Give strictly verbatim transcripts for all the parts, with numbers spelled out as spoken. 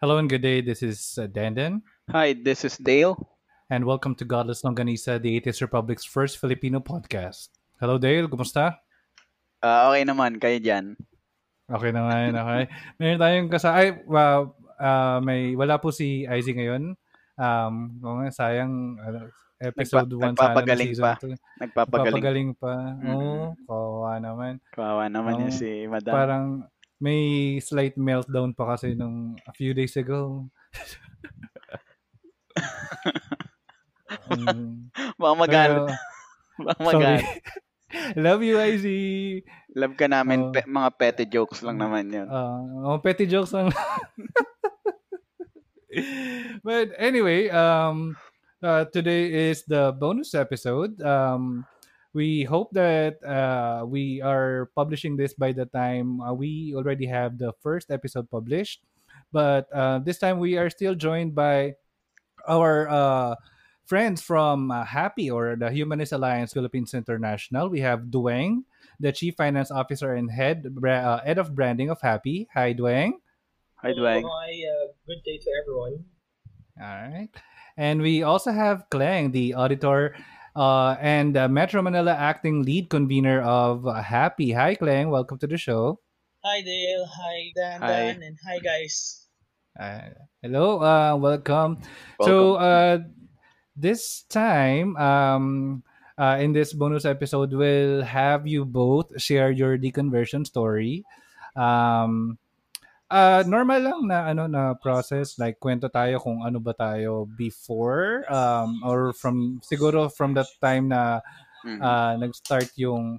Hello and good day. This is uh, Dandan. Hi, this is Dale. And welcome to Godless Longganisa, the Atheist Republic's first Filipino podcast. Hello Dale, kumusta? Uh, okay naman, kayo dyan? Okay naman, okay. Meron tayong kasama. Uh, uh, may, wala po si Izzy ngayon. Um, sayang, uh, episode one Nagpa- sana ng season pa. two. Nagpapagaling. Nagpapagaling pa. Mm-hmm. Oo, kawawa naman. Kawawa naman um, yun si Madam. Parang may slight meltdown pa kasi nung a few days ago. um, Baka magano. Baka magano. Love you, Izzy. Love ka namin. Uh, pe- mga petty jokes lang naman yun. Uh, oh, petty jokes lang. But anyway, um, uh, today is the bonus episode. Um, We hope that uh, we are publishing this by the time uh, we already have the first episode published. But uh, this time we are still joined by our uh, friends from uh, HAPI, or the Humanist Alliance Philippines International. We have Dweng, the Chief Finance Officer and Head uh, head of Branding of HAPI. Hi, Dweng. Hi, Dweng. Hi, uh, good day to everyone. All right. And we also have Kleng, the Auditor Uh, and uh, Metro Manila Acting Lead Convener of uh, HAPI. Hi, Kleng. Welcome to the show. Hi, Dale. Hi, Dan. Hi. Dan and hi, guys. Uh, hello. Uh, welcome. welcome. So, uh, this time, um, uh, in this bonus episode, we'll have you both share your deconversion story. Um, Uh, normal lang na ano na process, like kwento tayo kung ano ba tayo before um, or from siguro from that time na mm-hmm. uh, nag-start yung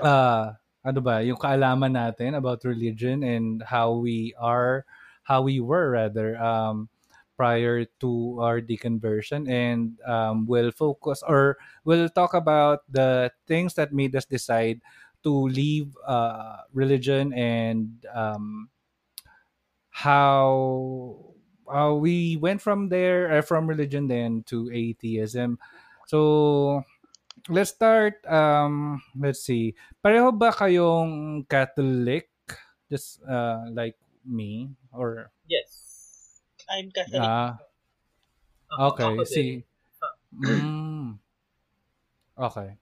uh, ano ba yung kaalaman natin about religion and how we are how we were rather um, prior to our deconversion, and um, we'll focus or we'll talk about the things that made us decide to leave uh, religion and um, how uh, we went from there, uh, from religion then to atheism. So, let's start. Um, let's see. Pareho ba kayong Catholic? Just uh, like me? Or yes. I'm Catholic. Uh, okay. Uh-huh. See. Mm. Okay.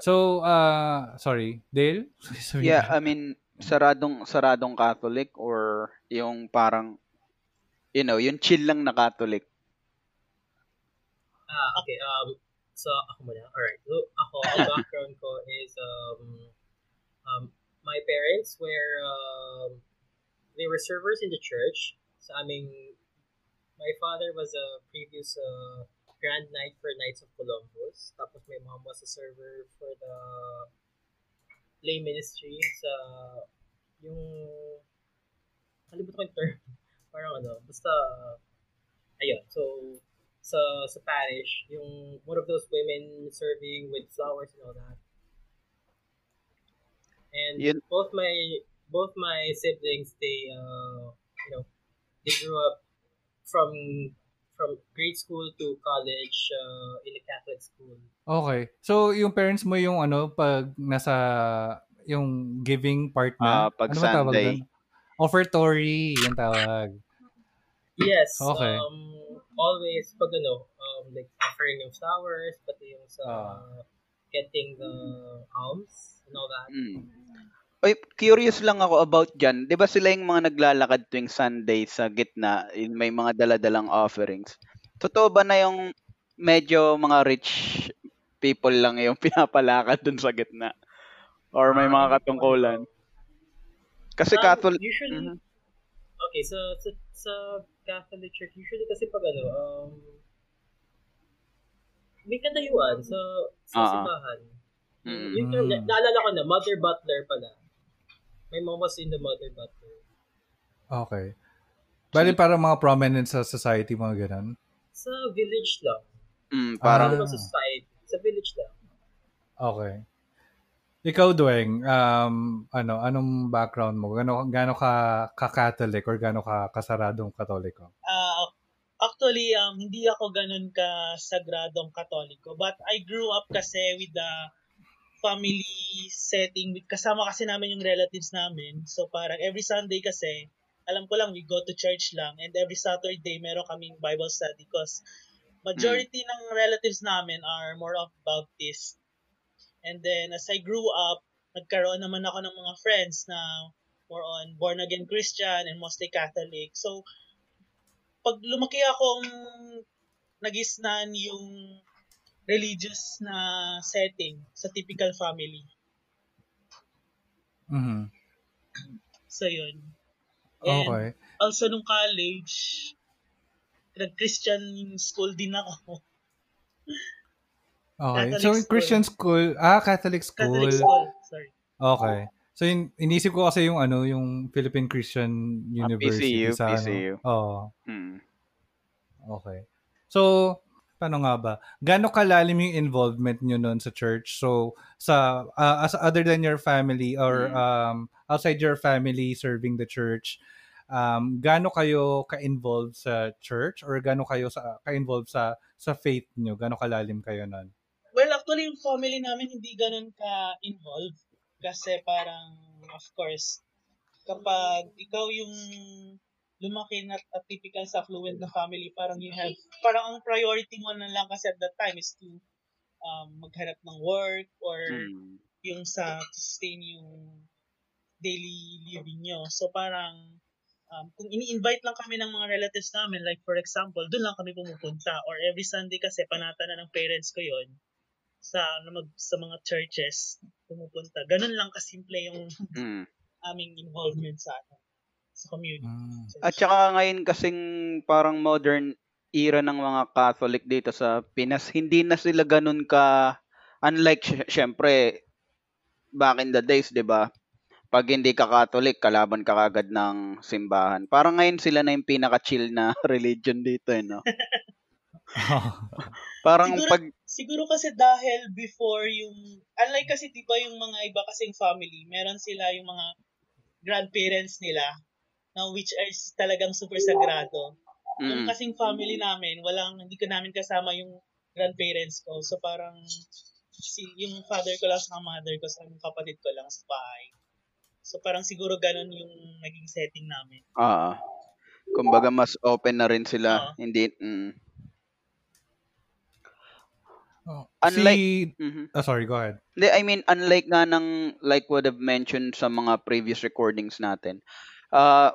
So, uh, sorry. Dale? Yeah, I mean, saradong saradong Catholic or yung parang you know yung chill lang na Catholic. Ah uh, okay um so ako muna. All right. So ako ang background ko is um um my parents were um uh, they were servers in the church. So I mean my father was a previous uh, Grand Knight for Knights of Columbus. Tapos my mom was a server for the lay ministry sa uh, yung kalimutan ko yung term parang ano basta uh, ayun so sa sa parish yung one of those women serving with flowers and all that, and yun. both my both my siblings they uh, you know they grew up from from grade school to college uh, in a Catholic school. Okay. So, yung parents mo yung ano, pag nasa, yung giving part na? Uh, pag ano Sunday. Offertory, yung tawag. Yes. Okay. Um, always, pag ano, um, like offering of flowers, pati yung sa uh, getting the alms and all that. Mm. Oy, curious lang ako about dyan. Di ba sila yung mga naglalakad tuwing Sunday sa gitna, may mga daladalang offerings? Totoo ba na yung medyo mga rich people lang yung pinapalakad dun sa gitna? Or may mga katungkulan? Kasi um, Catholic... Usually, mm-hmm. Okay, so sa, sa Catholic Church, usually kasi pag ano, um, may katayuan sa, sa uh-huh. simbahan. Mm-hmm. Yung term, na- naalala ko na, Mother Butler pala. May mama's in the Mother Butler. Okay. Bali so, parang mga prominent sa society, mga ganun? Sa village lang. Mm, parang ah. sa society. Sa village lang. Okay. Ikaw, Dweng, um, ano, anong background mo? Gano'n gano ka ka-Catholic or gano'n ka kasaradong Katoliko? Uh, actually, um, hindi ako gano'n kasagradong Katoliko. But I grew up kasi with the family setting, kasama kasi namin yung relatives namin. So parang every Sunday kasi alam ko lang, we go to church lang. And every Saturday, meron kaming Bible study because majority mm. ng relatives namin are more of Baptist. And then, as I grew up, nagkaroon naman ako ng mga friends na more on born-again Christian and mostly Catholic. So, pag lumaki akong nagisnan yung religious na setting sa typical family. Mm-hmm. So, yun. And okay. Also, nung college, nag-Christian school din ako. Okay. Catholic so, in Christian school, ah, Catholic school. Catholic school, sorry. Okay. So, in, inisip ko kasi yung, ano, yung Philippine Christian University. Ah, P C U. P C U. Oo. Oh. Hmm. Okay. So, paano nga ba? Gano'ng kalalim yung involvement nyo nun sa church? So, sa uh, as other than your family or mm. um, outside your family serving the church, um, gano'ng kayo ka-involved sa church or gano'ng kayo sa, ka-involved sa, sa faith nyo? Gano'ng kalalim kayo nun? Well, actually, yung family namin hindi gano'n ka-involved kasi parang, of course, kapag ikaw yung lumaki na at typical sa affluent na family, parang you have, parang ang priority mo na lang kasi at that time is to um, maghanap ng work or mm. yung sa sustain yung daily living nyo. So parang, um, kung ini-invite lang kami ng mga relatives namin, like for example, doon lang kami pumupunta or every Sunday kasi panata na ng parents ko yon sa, sa mga churches pumupunta. Ganun lang kasimple yung mm. aming involvement sa atin. Sa community. Mm. At saka ngayon kasing parang modern era ng mga Catholic dito sa Pinas, hindi na sila ganun ka, unlike syempre back in the days, di ba? Pag hindi ka Catholic, kalaban ka agad ng simbahan. Parang ngayon sila na yung pinaka-chill na religion dito, eh, no? Parang siguro, pag... siguro kasi dahil before yung, unlike kasi di ba yung mga iba kasing family, meron sila yung mga grandparents nila, which is talagang super sagrado. Yung mm. kasing family namin, walang, hindi ko namin kasama yung grandparents ko. So parang, si, yung father ko lang sa mother ko, sa yung kapatid ko lang sa bahay. So parang siguro ganun yung naging setting namin. Ah, kumbaga mas open na rin sila. Uh-huh. Hindi, mm. oh, unlike, si... mm-hmm. oh, sorry, go ahead. I mean, unlike nga ng, like what I've mentioned sa mga previous recordings natin, ah, uh,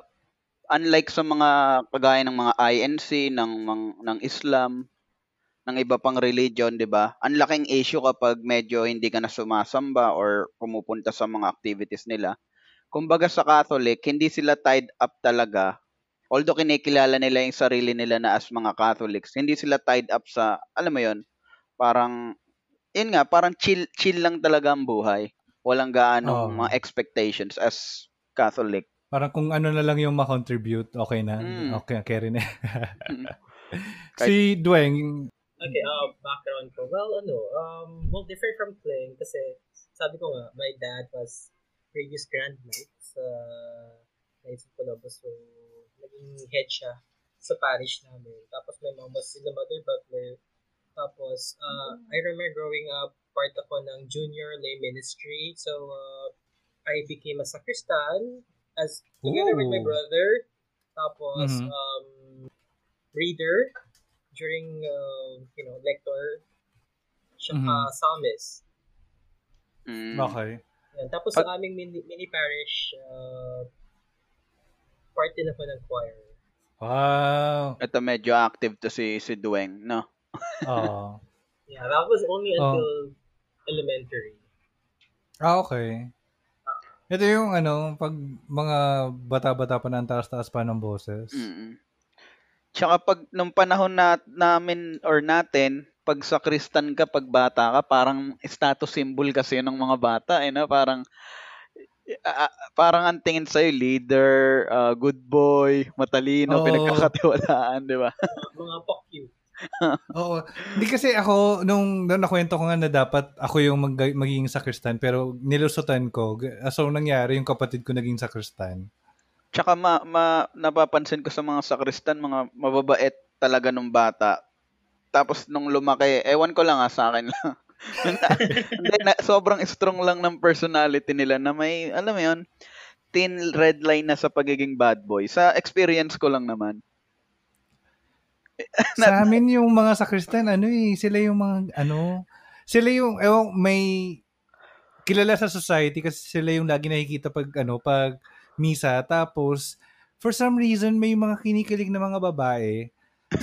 unlike sa mga kagaya ng mga I N C, ng, ng, ng Islam, ng iba pang religion, di ba? Ang laking issue kapag medyo hindi ka na sumasamba or pumupunta sa mga activities nila. Kumbaga sa Catholic, hindi sila tied up talaga. Although kinikilala nila yung sarili nila na as mga Catholics, hindi sila tied up sa, alam mo yun, parang, yun nga, parang chill, chill lang talaga ang buhay. Walang gaano oh. mga expectations as Catholic. Parang kung ano na lang yung ma-contribute, okay na. Mm. Okay, okay rin eh. Si Dweng. Okay, uh, background ko. Well, ano, um, well, different from Kleng kasi sabi ko nga, my dad was previous Grand Knight sa Knights of Columbus. So, naging head siya sa parish namin. Tapos may mama sila, Mother Butler. Tapos, uh, mm. I remember growing up, part ako ng junior lay ministry. So, uh, I became a sacristan. As together Ooh. With my brother, tapos mm-hmm. um, reader during uh, you know lector, siya mm-hmm. uh, psalmist. Mm. Okay. Yan. Tapos But, sa aming mini, mini parish, uh, part din ako ng choir. Wow. Ito medyo active to si si Dweng, no? Oh. Yeah, that was only until oh. elementary. Ah, okay. Ito yung ano, pag mga bata-bata pa ng taas-taas pa ng boses. Mm-mm. Tsaka pag nung panahon na, namin or natin, pag sa Kristan ka, pag bata ka, parang status symbol kasi ng mga bata. Eh, no? Parang, uh, parang ang tingin sa'yo, leader, uh, good boy, matalino, oh. pinagkakatiwalaan, di ba? Mga pakyu. Oo. Hindi kasi ako, nung, nung nakwento ko nga na dapat ako yung mag- magiging sakristan, pero nilusutan ko. So, nangyari, yung kapatid ko naging sakristan. Tsaka, ma, ma, napapansin ko sa mga sakristan, mga mababait talaga nung bata. Tapos, nung lumaki, ewan ko lang ha, sa akin lang. Then, sobrang strong lang ng personality nila na may, alam mo yun, thin red line na sa pagiging bad boy. Sa experience ko lang naman. Sa amin yung mga sa Christian, ano eh, sila yung mga, ano, sila yung, ewan, may kilala sa society kasi sila yung lagi nakikita pag, ano, pag misa. Tapos, for some reason, may mga kinikilig na mga babae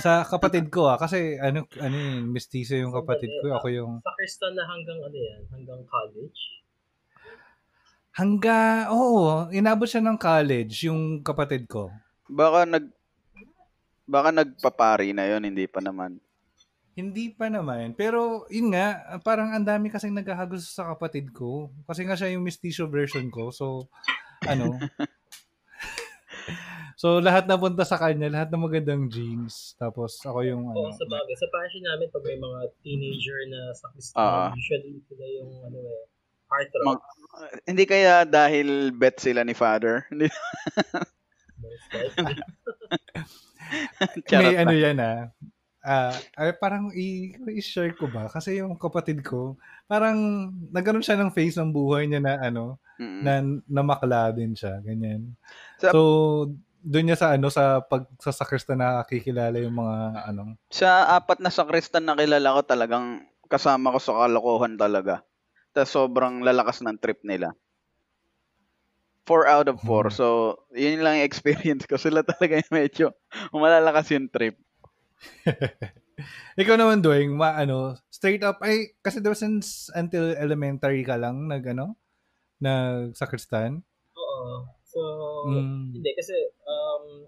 sa kapatid ko ah. Kasi, ano, ano yun, mestizo yung kapatid ko. Ako yung... Sa Christian na hanggang, ano yan, hanggang college? Hangga, oo, oh, inabot siya ng college, yung kapatid ko. Baka nag, baka nagpapari na yon, hindi pa naman. Hindi pa naman, pero yun nga, parang ang dami kasing nagkakagusto sa kapatid ko. Kasi nga siya yung mestizo version ko, so, ano. So, lahat na punta sa kanya, lahat na magandang jeans. Tapos, ako yung, oh, ano. Sa bagay, sa passion namin, pag may mga teenager na sa Christian, uh, usually sila yung, ano eh, Mag, uh, hindi kaya dahil bet sila ni Father? May ano yan ah. Uh, ay, parang i- i-share ko ba? Kasi yung kapatid ko, parang nagkaroon siya ng phase ng buhay niya na ano, mm-hmm. na namakla din siya. Ganyan. Sa, so, doon niya sa ano, sa pagsasakrista na kikilala yung mga ano. Sa apat na sakrista na kilala ko talagang kasama ko sa kalokohan talaga. Ta sobrang lalakas ng trip nila. Four out of four. Hmm. So, yun lang yung experience ko. Sila talaga yung medyo malalakas yung trip. Ikaw naman, Dweng, ma, ano, straight up, ay, kasi diba since until elementary ka lang, nag, ano, nag-sakristan? Oo. So, mm. hindi, kasi, um,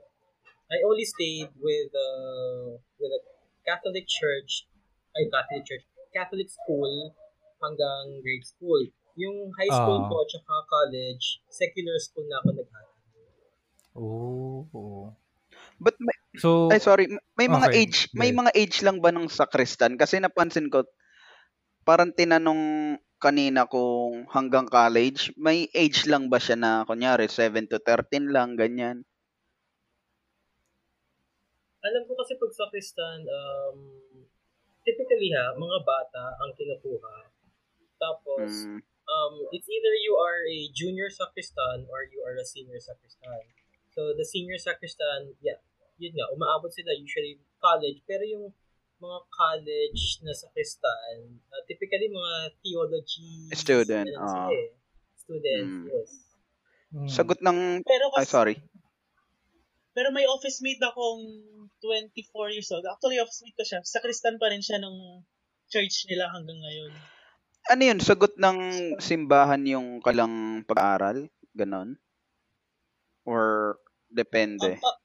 I only stayed with, uh, with a Catholic church, ay, Catholic church, Catholic school, hanggang grade school. Yung high school uh, ko at saka college, secular school na ako nag-aaral. Oh, oh. But may, so, ay sorry, may okay. mga age, may yeah. mga age lang ba ng sakristan? Kasi napansin ko parang tinanong kanina kung hanggang college, may age lang ba siya na kunyari seven to thirteen lang ganyan? Alam ko kasi pag sakristan, um typically ha, mga bata ang kinukuha. Tapos, mm. um, it's either you are a junior sacristan or you are a senior sacristan. So, the senior sacristan, yeah, yun nga, umaabot sila usually college. Pero yung mga college na sacristan, uh, typically mga theology student, students. Uh, eh. Students, mm. yes. Mm. Sagot ng, pero kasi, ay sorry. Pero may office mate akong twenty-four years old. Actually, office mate ko siya. Sacristan pa rin siya ng church nila hanggang ngayon. Ano yun? Sagot ng simbahan yung kalang pag-aaral? Ganon? Or depende? Uh, pa-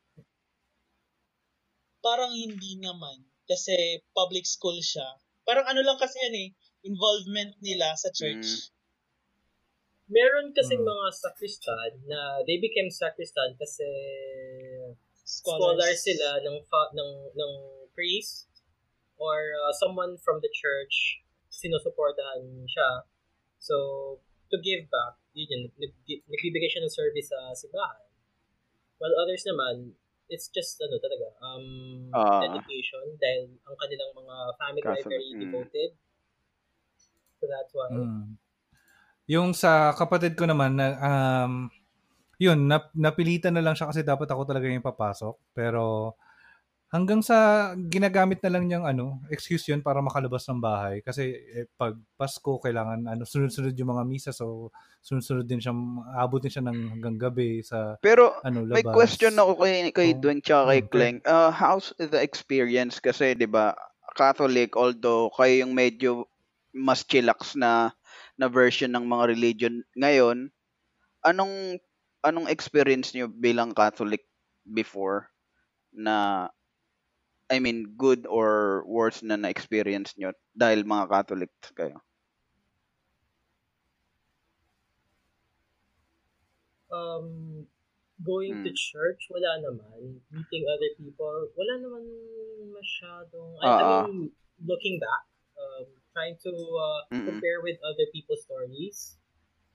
parang hindi naman. Kasi public school siya. Parang ano lang kasi yan eh. Involvement nila sa church. Mm. Meron kasi mm. mga sacristan na they became sacristan kasi scholars. Scholars sila ng, fa- ng, ng priest or uh, someone from the church sinusuportahan siya. So, to give back, yun, nagbibigay siya ng service sa simbahan. While others naman, it's just, ano talaga, um, uh, dedication dahil ang kanilang mga family ay very mm. devoted. So, that's why. Mm. Yung sa kapatid ko naman, um, yun, nap- napilitan na lang siya kasi dapat ako talaga yung papasok. Pero, hanggang sa ginagamit na lang niyang ano, excuse yun para makalabas ng bahay. Kasi eh, pag Pasko, kailangan ano, sunod-sunod yung mga misa. So, sunod-sunod din siya, abutin siya ng hanggang gabi sa pero, ano, labas. Pero, may question ako kay, kay oh, Dweng tsaka kay okay. Kleng. Uh, how's the experience? Kasi, di ba, Catholic, although kayo yung medyo mas chillax na, na version ng mga religion ngayon, anong anong experience niyo bilang Catholic before na I mean, good or worse na na-experience nyo dahil mga Catholic kayo? Um, going hmm. to church, wala naman. Meeting other people, wala naman masyadong... Uh-huh. I mean, looking back, um, trying to uh, compare with other people's stories,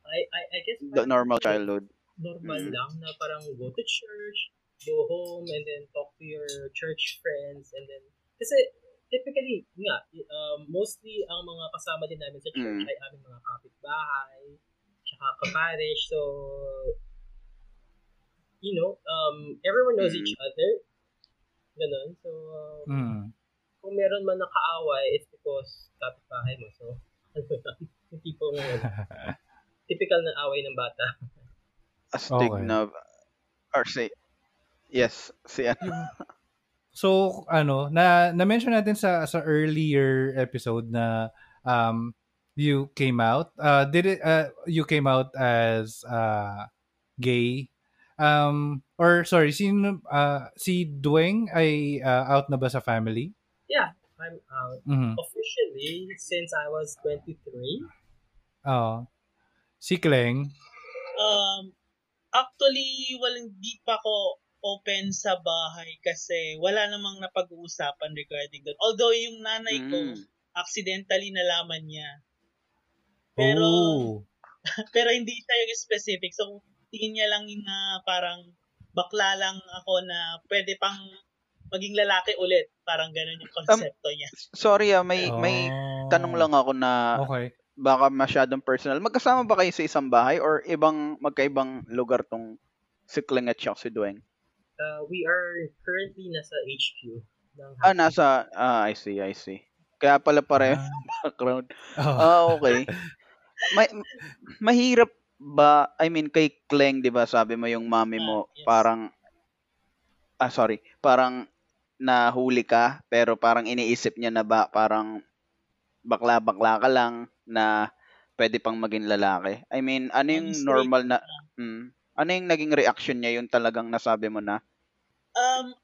I I, I guess... The normal childhood. Normal mm. lang na parang go to church, go home and then talk to your church friends and then kasi typically nga um, mostly ang mga kasama din namin sa church mm. ay aming mga kapitbahay tsaka ka-parish so you know, um, everyone knows mm. each other. Ganon. So, um, mm. kung meron man nakaaway, it's because kapitbahay mo. So, ano lang, yung tipong, typical na away ng bata. Astig okay. na, or say, yes, siya. So, ano, na, na-mention natin sa sa earlier episode na um, you came out. Uh, did it, uh, you came out as uh, gay. Um, or, sorry, sino, uh, si Dweng ay uh, out na ba sa family? Yeah, I'm out. Mm-hmm. Officially, since I was twenty-three. Oh. Si Kleng? Um, actually, walang di pa ko open sa bahay kasi wala namang napag-uusapan regarding that. Although yung nanay ko, mm. accidentally nalaman niya. Pero, oh. pero hindi siya yung specific. So, tingin niya lang na parang bakla lang ako na pwede pang maging lalaki ulit. Parang ganun yung konsepto um, niya. Sorry ah, may, oh. may tanong lang ako na okay. baka masyadong personal. Magkasama ba kayo sa isang bahay or ibang magkaibang lugar tong si Kleng at siya si Dweng? Uh, we are currently nasa H Q. Ng ah, nasa... Ah, I see, I see. Kaya pala pareho uh, background. Oh. Ah, okay. May, mahirap ba... I mean, kay Kleng, di ba, sabi mo yung mami mo, uh, yes. parang... Ah, sorry. Parang nahuli ka, pero parang iniisip niya na ba, parang bakla-bakla ka lang na pwede pang maging lalaki. I mean, ano yung I'm normal straight. na... Mm, ano yung naging reaction niya yung talagang nasabi mo na? Um,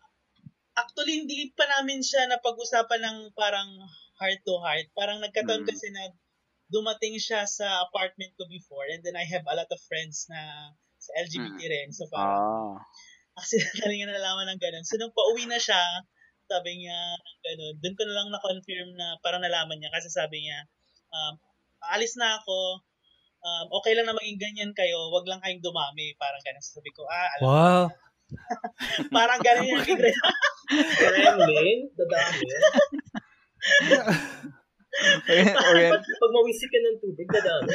actually, hindi pa namin siya napag-usapan ng parang heart-to-heart. Parang nagkataon mm. kasi na dumating siya sa apartment ko before and then I have a lot of friends na sa L G B T mm. rin. So parang, oh. accidentally nga nalaman ng ganun. So nung pauwi na siya, sabi niya ganun. Doon ko na lang na-confirm na parang nalaman niya kasi sabi niya, um, aalis na ako. Um, okay lang na maging ganyan kayo, wag lang kayong dumami. Parang ganun. Sabi ko, ah, alam wow. Parang ganun yung regret. Friendly, dadami. Pag mawisik ka ng tubig, dadami.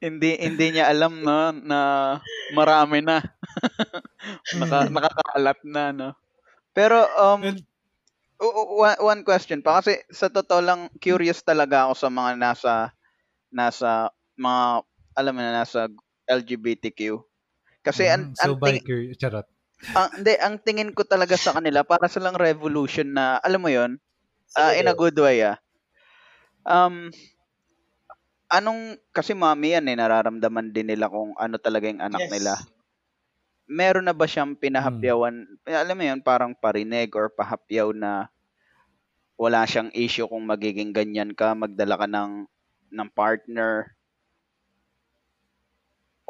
hindi, hindi niya alam, no, na marami na. Naka, nakakaalat na, no. Pero, um, one question pa. Kasi, sa totoo lang, curious talaga ako sa mga nasa nasa mga alam mo na nasa L G B T Q kasi mm, an, so ang tingin, charot ang, de, ang tingin ko talaga sa kanila para sa lang revolution na alam mo yon uh, in a good way ah. um anong kasi mami yan eh nararamdaman din nila kung ano talaga yung anak yes. nila. Meron na ba siyang pinahapyawan hmm. alam mo yon parang parinig or pahapyaw na wala siyang issue kung magiging ganyan ka, magdala ka ng ng partner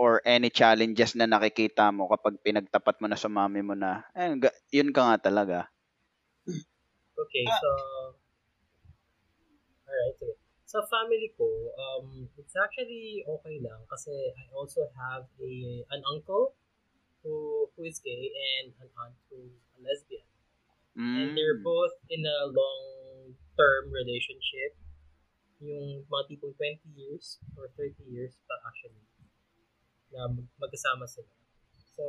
or any challenges na nakikita mo kapag pinagtapat mo na sa mami mo na eh, yun ka nga talaga. Okay, so alright. So, sa family ko, um, it's actually okay lang kasi I also have a an uncle who who is gay and an aunt who a lesbian. Mm. And they're both in a long-term relationship. Yung mga tipong twenty years or thirty years pa actually na magkasama sila. So,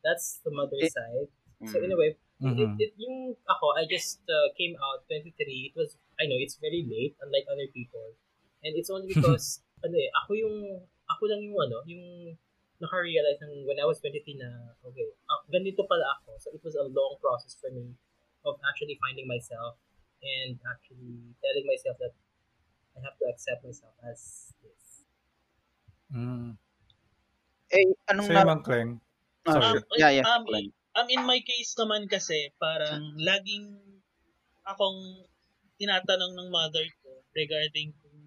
that's the mother's it, side. Mm-hmm. So, in a way, mm-hmm. it, it, yung ako, I just uh, came out twenty-three. It was, I know, it's very late unlike other people. And it's only because, ano eh, ako yung, ako lang yung ano, yung naka-realize ng when I was twenty-three na, okay, uh, ganito pala ako. So, it was a long process for me of actually finding myself and actually telling myself that I have to accept myself as this. Mm. Eh, anong so, na... Kleng. Sorry. Um, yeah, yeah. Um, um, in my case naman kasi, parang laging akong tinatanong ng mother ko regarding kung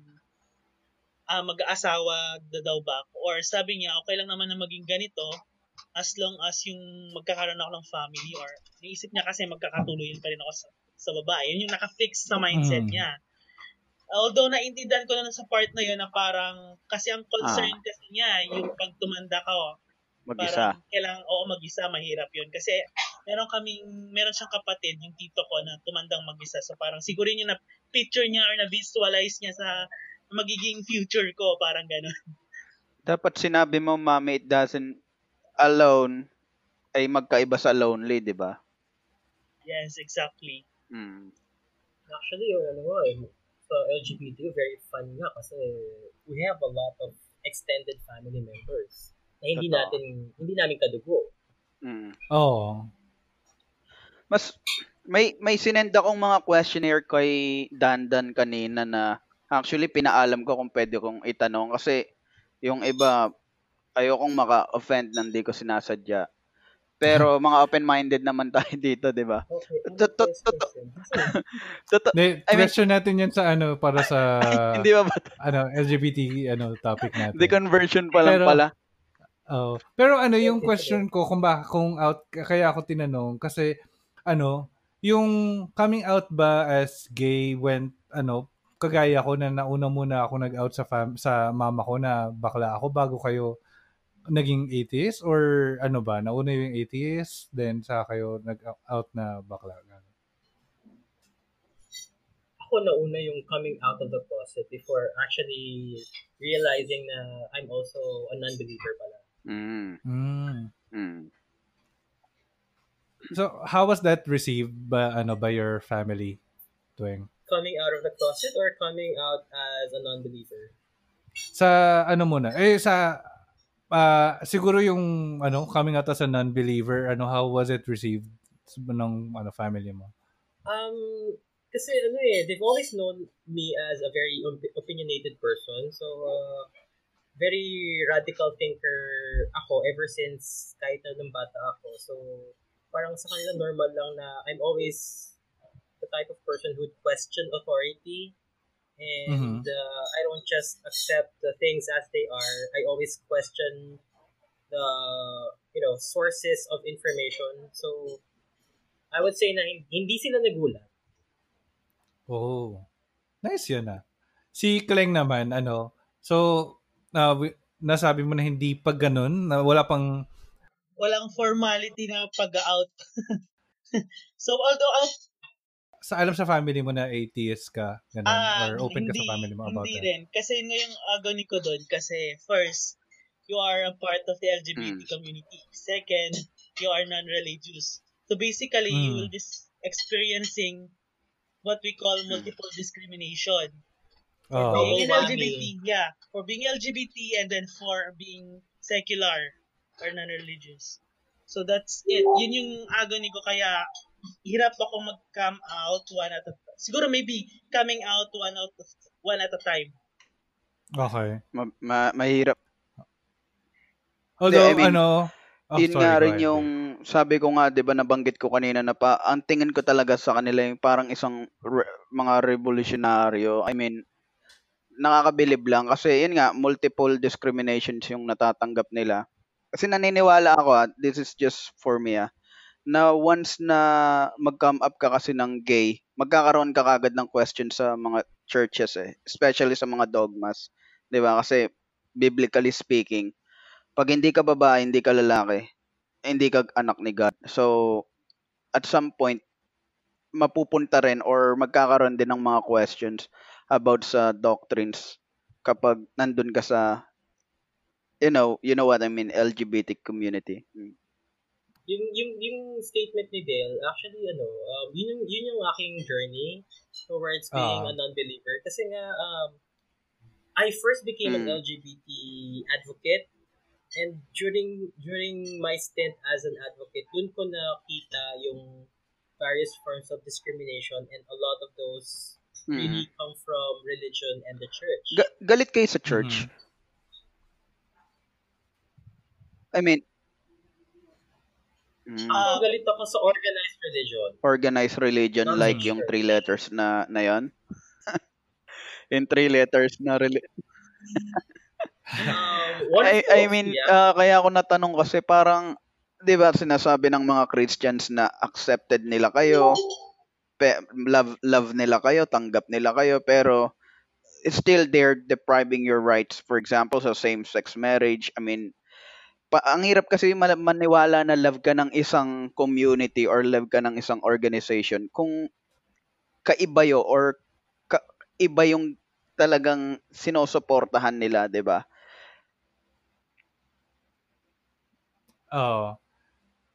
uh, mag-aasawa na daw ba ako. Or sabi niya, okay lang naman na maging ganito as long as yung magkakaroon ako ng family or naisip niya kasi magkakatuloyin pa rin ako sa, sa babae. Yun yung nakafix sa mindset mm. niya. Although naintindihan ko na sa part na yun na parang kasi ang concern ah. kasi niya yung pag tumanda ka oh, mag-isa. Parang kailangan oo mag-isa mahirap yun kasi meron kaming meron siyang kapatid yung tito ko na tumandang mag-isa so parang siguro yun na picture niya or na visualize niya sa magiging future ko parang gano'n. Dapat sinabi mo, Mami, it doesn't alone ay magkaiba sa lonely, di ba? Yes, exactly. Mm. Actually, yung ano mo eh, so L G B T, very fun nga kasi we have a lot of extended family members na hindi Totoo. natin, hindi namin kadugo. Mm. Oh. Mas, may may sinenda kong mga questionnaire kay Dandan kanina na actually pinaalam ko kung pwede kong itanong kasi yung iba ayokong maka-offend nang di ko sinasadya. Pero mga open-minded naman tayo dito, di ba? Question natin yan sa ano, para sa hindi ba ba? Ano, L G B T ano, topic natin. The conversion pa lang pala. Oh, pero ano yung question ko kung ba kung out kaya ako tinanong kasi ano, yung coming out ba as gay when ano, kagaya ko na nauna muna ako nag-out sa fam- sa mama ko na bakla ako bago kayo naging atheist or ano ba, nauna yung atheist then sa kayo nag-out na bakla. Ako nauna yung coming out of the closet before actually realizing na I'm also a non-believer pala. Mm. Mm. So how was that received by ano by your family, Dweng? Coming out of the closet or coming out as a non-believer? Sa ano muna? Eh sa uh, siguro yung ano coming out as a non-believer, ano how was it received ng ano family mo? Um kasi ano eh, they've always known me as a very opinionated person. So uh, very radical thinker ako ever since kahit nung bata ako. So, parang sa kanila normal lang na I'm always the type of person who would question authority and mm-hmm. uh, I don't just accept the things as they are. I always question the, you know, sources of information. So, I would say na hindi sila nagulat. Oh, nice yun ah. Si Kleng naman, ano, so, Uh, nasabi mo na hindi pag ganun, na wala pang... Walang formality na pag-out. So, although... I'll... Sa alam sa family mo na atheist ka, ganun, uh, or open hindi, ka sa family mo about hindi that? Hindi rin. Kasi ngayong agony ko doon, kasi first, you are a part of the L G B T mm. community. Second, you are non-religious. So, basically, mm. you will be experiencing what we call multiple mm. discrimination. For oh. being oh, L G B T, yeah. For being L G B T and then for being secular or non-religious. So that's it. Yun yung agony ko kaya hirap ako mag-come out one at a time. Siguro maybe coming out one, out of, one at a time. Okay. Ma- ma- mahirap. Although, I mean, ano, oh, yun sorry, nga rin yung sabi ko nga, di ba nabanggit ko kanina na pa, ang tingin ko talaga sa kanila yung parang isang re- mga revolutionaryo. I mean, nakakabilib lang kasi yun nga multiple discriminations yung natatanggap nila kasi naniniwala ako ah, this is just for me ah, na once na mag-come up ka kasi ng gay magkakaroon ka kagad ng question sa mga churches eh, especially sa mga dogmas, di ba? Kasi biblically speaking, pag hindi ka babae, hindi ka lalaki, hindi ka anak ni God, so at some point mapupunta rin or magkakaroon din ng mga questions about sa doctrines kapag nandun ka sa, you know, you know what I mean, L G B T community. Mm. Yung, yung, yung statement ni Dale, actually, ano, um, yun, yun yung aking journey towards being uh, a non-believer. Kasi nga, um, I first became mm. an L G B T advocate, and during during my stint as an advocate, dun ko nakita yung various forms of discrimination, and a lot of those really mm-hmm. come from religion and the church. Ga- galit kayo sa church? Mm-hmm. I mean... Mm. Uh, galit ako sa organized religion. Organized religion, not like yung church. Three letters na, na yun? Yung three letters na... Reli- um, I, I mean, yeah. uh, kaya ako natanong kasi parang, di ba sinasabi ng mga Christians na accepted nila kayo, Pe, love love nila kayo, tanggap nila kayo, pero it's still they're depriving your rights, for example sa same-sex marriage. I mean pa, ang hirap kasi maniwala na love ka ng isang community or love ka ng isang organization kung kaiba yo or kaiba yung talagang sinusuportahan nila, di ba? Oh.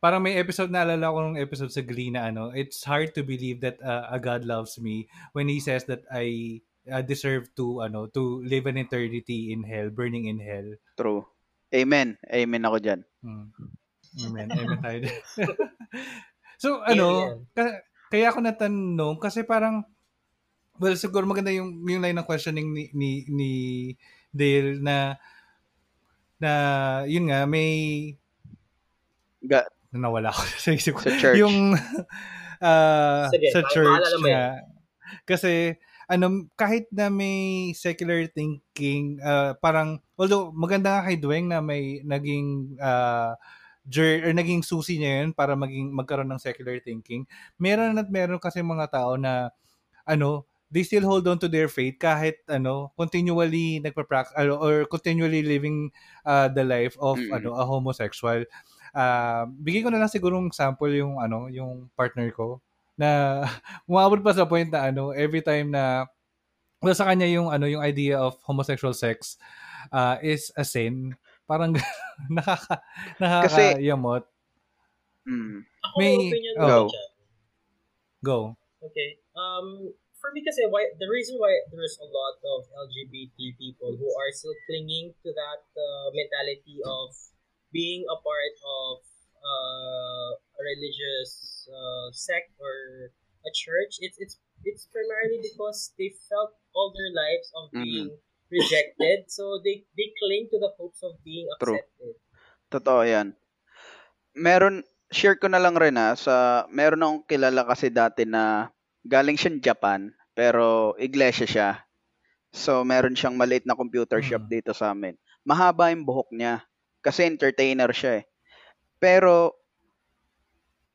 Parang may episode, naalala ko nung episode sa Glee na ano, it's hard to believe that uh, a God loves me when he says that I uh, deserve to ano to live an eternity in hell, burning in hell. True. Amen. Amen ako dyan. Mm. Amen. Amen tayo dyan. So, ano, ka- kaya ako natanong, kasi parang, well, siguro maganda yung, yung line ng questioning ni, ni, ni Dale na, na, yun nga, may... God. Nawala ako sa isip ko. Sa church. Yung, uh, Sige, sa church na, kasi, ano, kahit na may secular thinking, uh, parang, although, maganda nga kay Dweng na may naging, uh, jer, or naging susi niya yun para maging, magkaroon ng secular thinking, meron at meron kasi mga tao na, ano, they still hold on to their faith kahit, ano, continually nagpa-practice, or continually living uh, the life of, mm-hmm. ano, a homosexual. Uh, bigay ko na lang sigurong sample yung ano yung partner ko na umabot pa sa point na ano every time na well, sa kanya yung ano yung idea of homosexual sex uh, is a sin, parang nakaka nakakayamot. Mm. Ako, may opinion oh, go. go okay um for me kasi why the reason why there's a lot of L G B T people who are still clinging to that uh, mentality of being a part of uh, a religious uh, sect or a church, it's it's it's primarily because they felt all their lives of being mm-hmm. rejected, so they, they cling to the hopes of being accepted. True. Totoo yan. Meron, share ko na lang rin ha, sa, meron akong kilala kasi dati na galing siyang Japan, pero iglesia siya. So meron siyang maliit na computer shop mm-hmm. dito sa amin. Mahaba yung buhok niya. Kasi entertainer siya eh. Pero,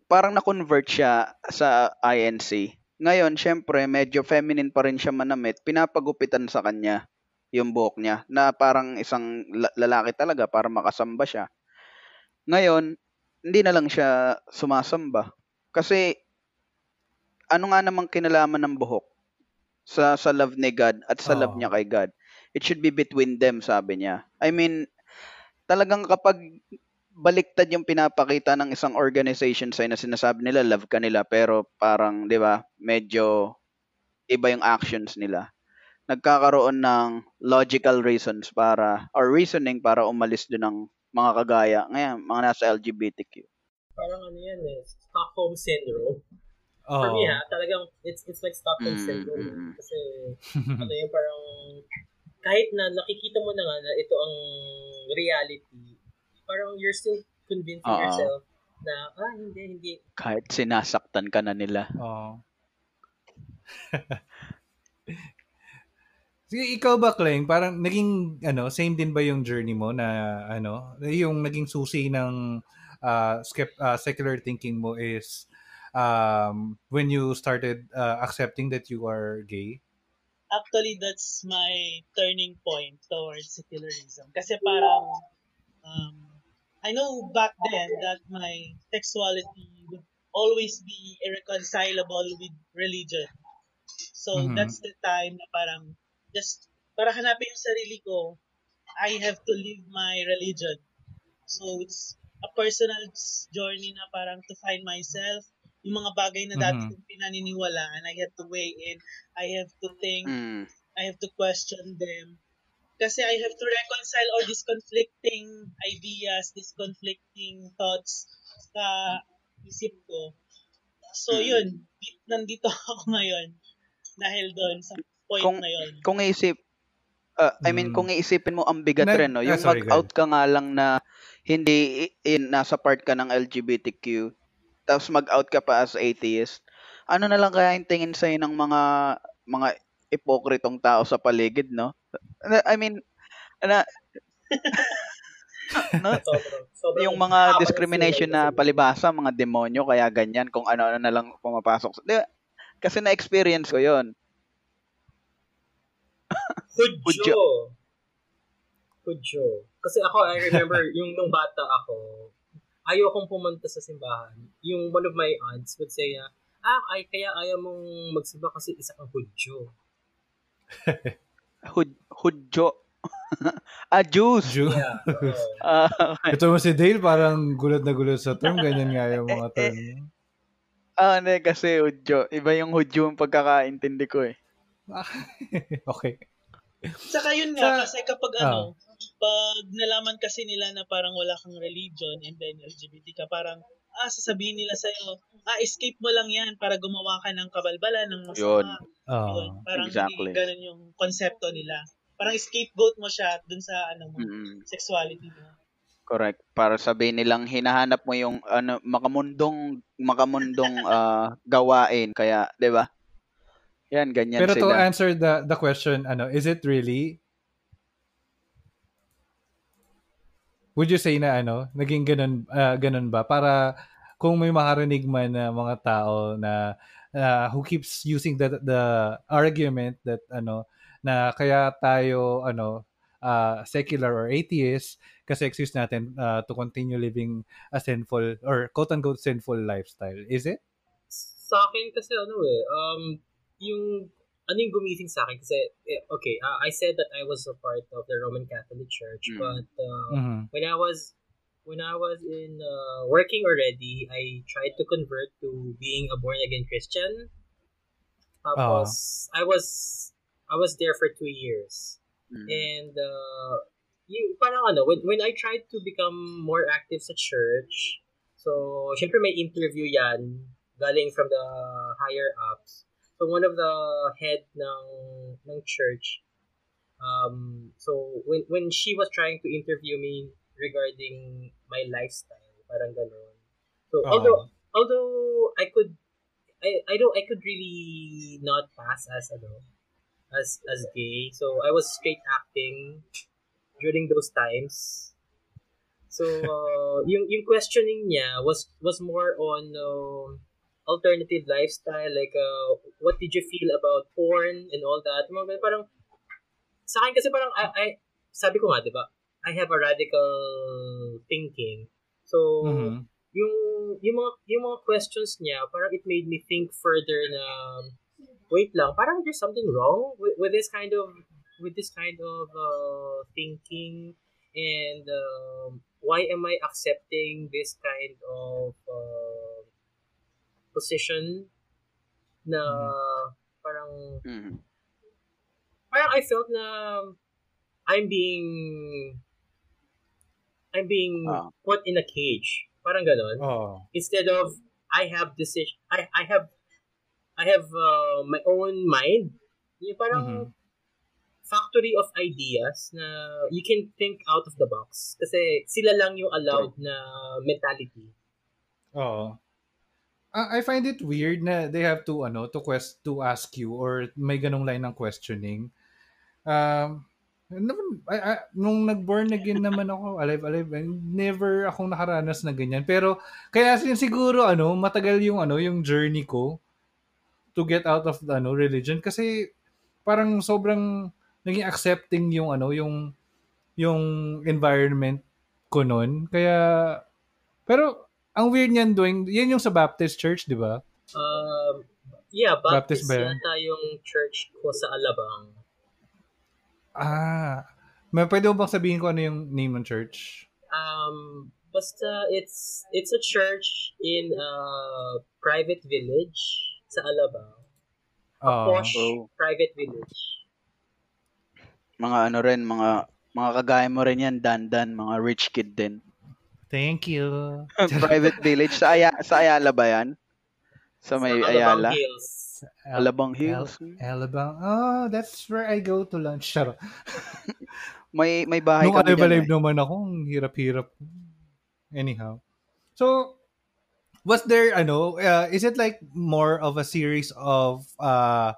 parang na-convert siya sa I N C. Ngayon, syempre, medyo feminine pa rin siya manamit. Pinapagupitan sa kanya yung buhok niya. Na parang isang lalaki talaga para makasamba siya. Ngayon, hindi na lang siya sumasamba. Kasi, ano nga namang kinalaman ng buhok? Sa, sa love ni God at sa oh. love niya kay God. It should be between them, sabi niya. I mean, talagang kapag baliktad yung pinapakita ng isang organization sa'yo na sinasabi nila, love ka nila, pero parang, di ba, medyo iba yung actions nila. Nagkakaroon ng logical reasons para, or reasoning para umalis doon ng mga kagaya, ngayon, mga nasa L G B T Q. Parang ano yan eh, Stockholm Syndrome. Oh. For me ha, talagang, it's, it's like Stockholm mm-hmm. Syndrome. Kasi, ano yung parang, kahit na nakikita mo na nga na ito ang reality, parang you're still convincing uh, yourself na, ah, hindi, hindi. Kahit sinasaktan ka na nila. Oo. Oh. Sige, ikaw ba, Kleng? Parang naging, ano, same din ba yung journey mo na, ano, yung naging susi ng uh, skep- uh, secular thinking mo is um, when you started uh, accepting that you are gay? Actually, that's my turning point towards secularism. Kasi parang, um, I know back then that my sexuality would always be irreconcilable with religion. So, mm-hmm. that's the time na parang, just, para hanapin yung sarili ko, I have to leave my religion. So, it's a personal journey na parang to find myself, yung mga bagay na dati mm-hmm. kong pinaniniwalaan, I have to weigh in, I have to think, mm. I have to question them. Kasi I have to reconcile all these conflicting ideas, these conflicting thoughts sa isip ko. So mm. yun, nandito ako ngayon dahil doon sa point kung, na yun. Kung iisip, uh, I mean, mm. kung iisipin mo, ang bigat na, rin, no? Yung sorry, mag-out God. Ka nga lang na hindi in, nasa part ka ng L G B T Q, tapos mag-out ka pa as atheist, ano na lang kaya yung tingin sa'yo ng mga mga ipokritong tao sa paligid, no? I mean, na, no? Yung mga discrimination na palibasa, mga demonyo, kaya ganyan, kung ano-ano na lang pumapasok. Kasi na-experience ko yun. Kudyo. Kudyo. Kasi ako, I remember, yung nung bata ako, ayaw akong pumunta sa simbahan. Yung one of my aunts would say na, ah, ay, kaya ayaw mong magsimba kasi isa kang hudyo. Hud, hudyo? Ah, juice. Juice. Yeah. Uh, okay. Ito mo si Dale, parang gulat na gulat sa term. Ganyan nga yung mga term. Ah, hindi, kasi hudyo. Iba yung hudyo yung pagkakaintindi ko eh. Okay. Saka yun nga, kasi kapag ano, ah. pag nalaman kasi nila na parang wala kang religion and then L G B T ka, parang, ah, sasabihin nila sa'yo, ah, escape mo lang yan para gumawa ka ng kabalbalan, ng masama. Oh, parang exactly. Ganun yung konsepto nila. Parang scapegoat mo siya dun sa ano mo, mm-hmm. sexuality mo. Correct. Para sabihin nilang hinahanap mo yung ano makamundong makamundong uh, gawain kaya, 'di ba? Yan ganyan pero sila. Pero to answer the the question, ano, is it really? Would you say na ano, naging ganun uh, ganun ba para kung may makarinig man na uh, mga tao na uh, who keeps using the the argument that ano na kaya tayo ano uh, secular or atheist kasi exist natin uh, to continue living a sinful or quote-unquote sinful lifestyle. Is it? Sa akin kasi ano eh, um, yung anong gumising sa akin kasi, okay, uh, I said that I was a part of the Roman Catholic Church mm. but uh, mm-hmm. when I was when I was in uh, working already, I tried to convert to being a born-again Christian. Tapos, oh. I was I was there for two years. Mm. And, uh, yung, parang ano, when, when I tried to become more active sa church, so, syempre may interview yan, galing from the higher ups. So, one of the head ng, ng church, um, so, when, when she was trying to interview me regarding my lifestyle, parang ganun. So, uh-huh. although, although, I could, I, I don't, I could really not pass as, ano, as as gay. So, I was straight acting during those times. So, uh, yung, yung questioning niya was was more on uh, alternative lifestyle. Like, uh, what did you feel about porn and all that? Parang, sa akin kasi parang, I, I, sabi ko nga, di ba? I have a radical thinking. So, mm-hmm. yung, yung, mga, yung mga questions niya, parang it made me think further na, wait lang, parang there's something wrong with, with this kind of with this kind of uh, thinking and um, why am I accepting this kind of uh, position na parang mm-hmm. parang I felt na I'm being I'm being oh. put in a cage, parang ganun. Oh. Instead of I have decision I I have I have uh, my own mind. Yung parang mm-hmm. factory of ideas na you can think out of the box. Kasi sila lang yung allowed na mentality. Oo. I find it weird na they have to ano to quest to ask you or may ganung line ng questioning. Um, I, I, nung nag-born again naman ako, alive, alive, never akong nakaranas na ganyan. Pero kaya siguro ano matagal yung ano yung journey ko to get out of ano religion kasi parang sobrang naging accepting yung ano yung yung environment ko noon kaya pero ang weird niyan doing yan yung sa Baptist church, di ba? Uh, yeah, Baptist, Baptist ba yan? Yata yung church ko sa Alabang. Ah, may pwede mo bang sabihin ko ano yung name ng church? Um, basta it's it's a church in a private village sa Alabang. A oh, posh oh. private village. Mga ano rin, mga mga kagaya mo rin yan, dandan, mga rich kid din. Thank you. Private village. Sa, Aya, sa Ayala ba yan? Sa may sa Ayala? Alabang Hills. Al- Alabang Hills. Al- Alabang. Oh, that's where I go to lunch. Sure. may, may bahay no, kami dyan. Nung alive naman ako, hirap-hirap. Anyhow. So, was there ano uh, is it like more of a series of uh,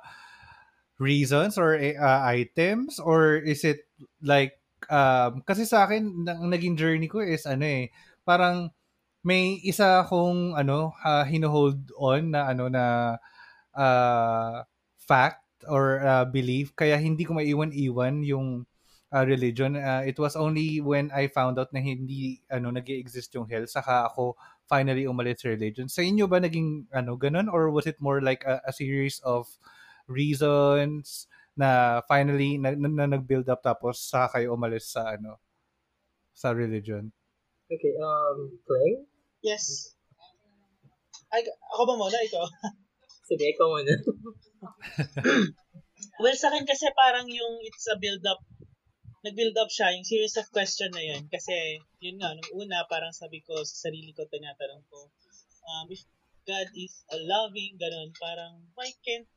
reasons or uh, items or is it like um, kasi sa akin ang naging journey ko is ano eh parang may isa akong ano uh, hinuhold on na ano na uh, fact or uh, belief kaya hindi ko maiwan-iwan yung uh, religion. Uh, it was only when I found out na hindi ano nag-exist yung hell saka ako finally umalis sa religion. Sa inyo ba naging ano ganun or was it more like a, a series of reasons na finally na, na, na nag-build up tapos saka kayo umalis sa ano sa religion? Okay, um Kleng? Yes. Ay, ako ba muna? Ikaw? Sige, ikaw muna. Well, sa akin kasi parang yung it's a build-up, nag-build-up siya, yung series of question na yun. Kasi, yun nga, nung una, parang sabi ko sa sarili ko, tinatanong ko, um, if God is a loving, ganun, parang, why can't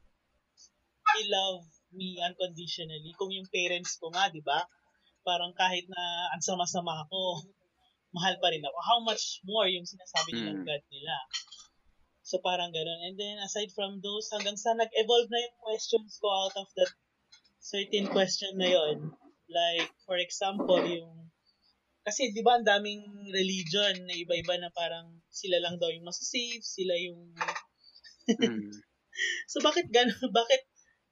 He love me unconditionally? Kung yung parents ko nga, di ba? Parang kahit na ang sama-sama ako, mahal pa rin ako. How much more yung sinasabi nilang God nila? So parang gano'n. And then aside from those, hanggang sa nag-evolve na yung questions ko out of that certain question na yun. Like, for example, yung... Kasi di ba ang daming religion na iba-iba na parang sila lang daw yung masasave, sila yung... mm. So bakit gano'n? Bakit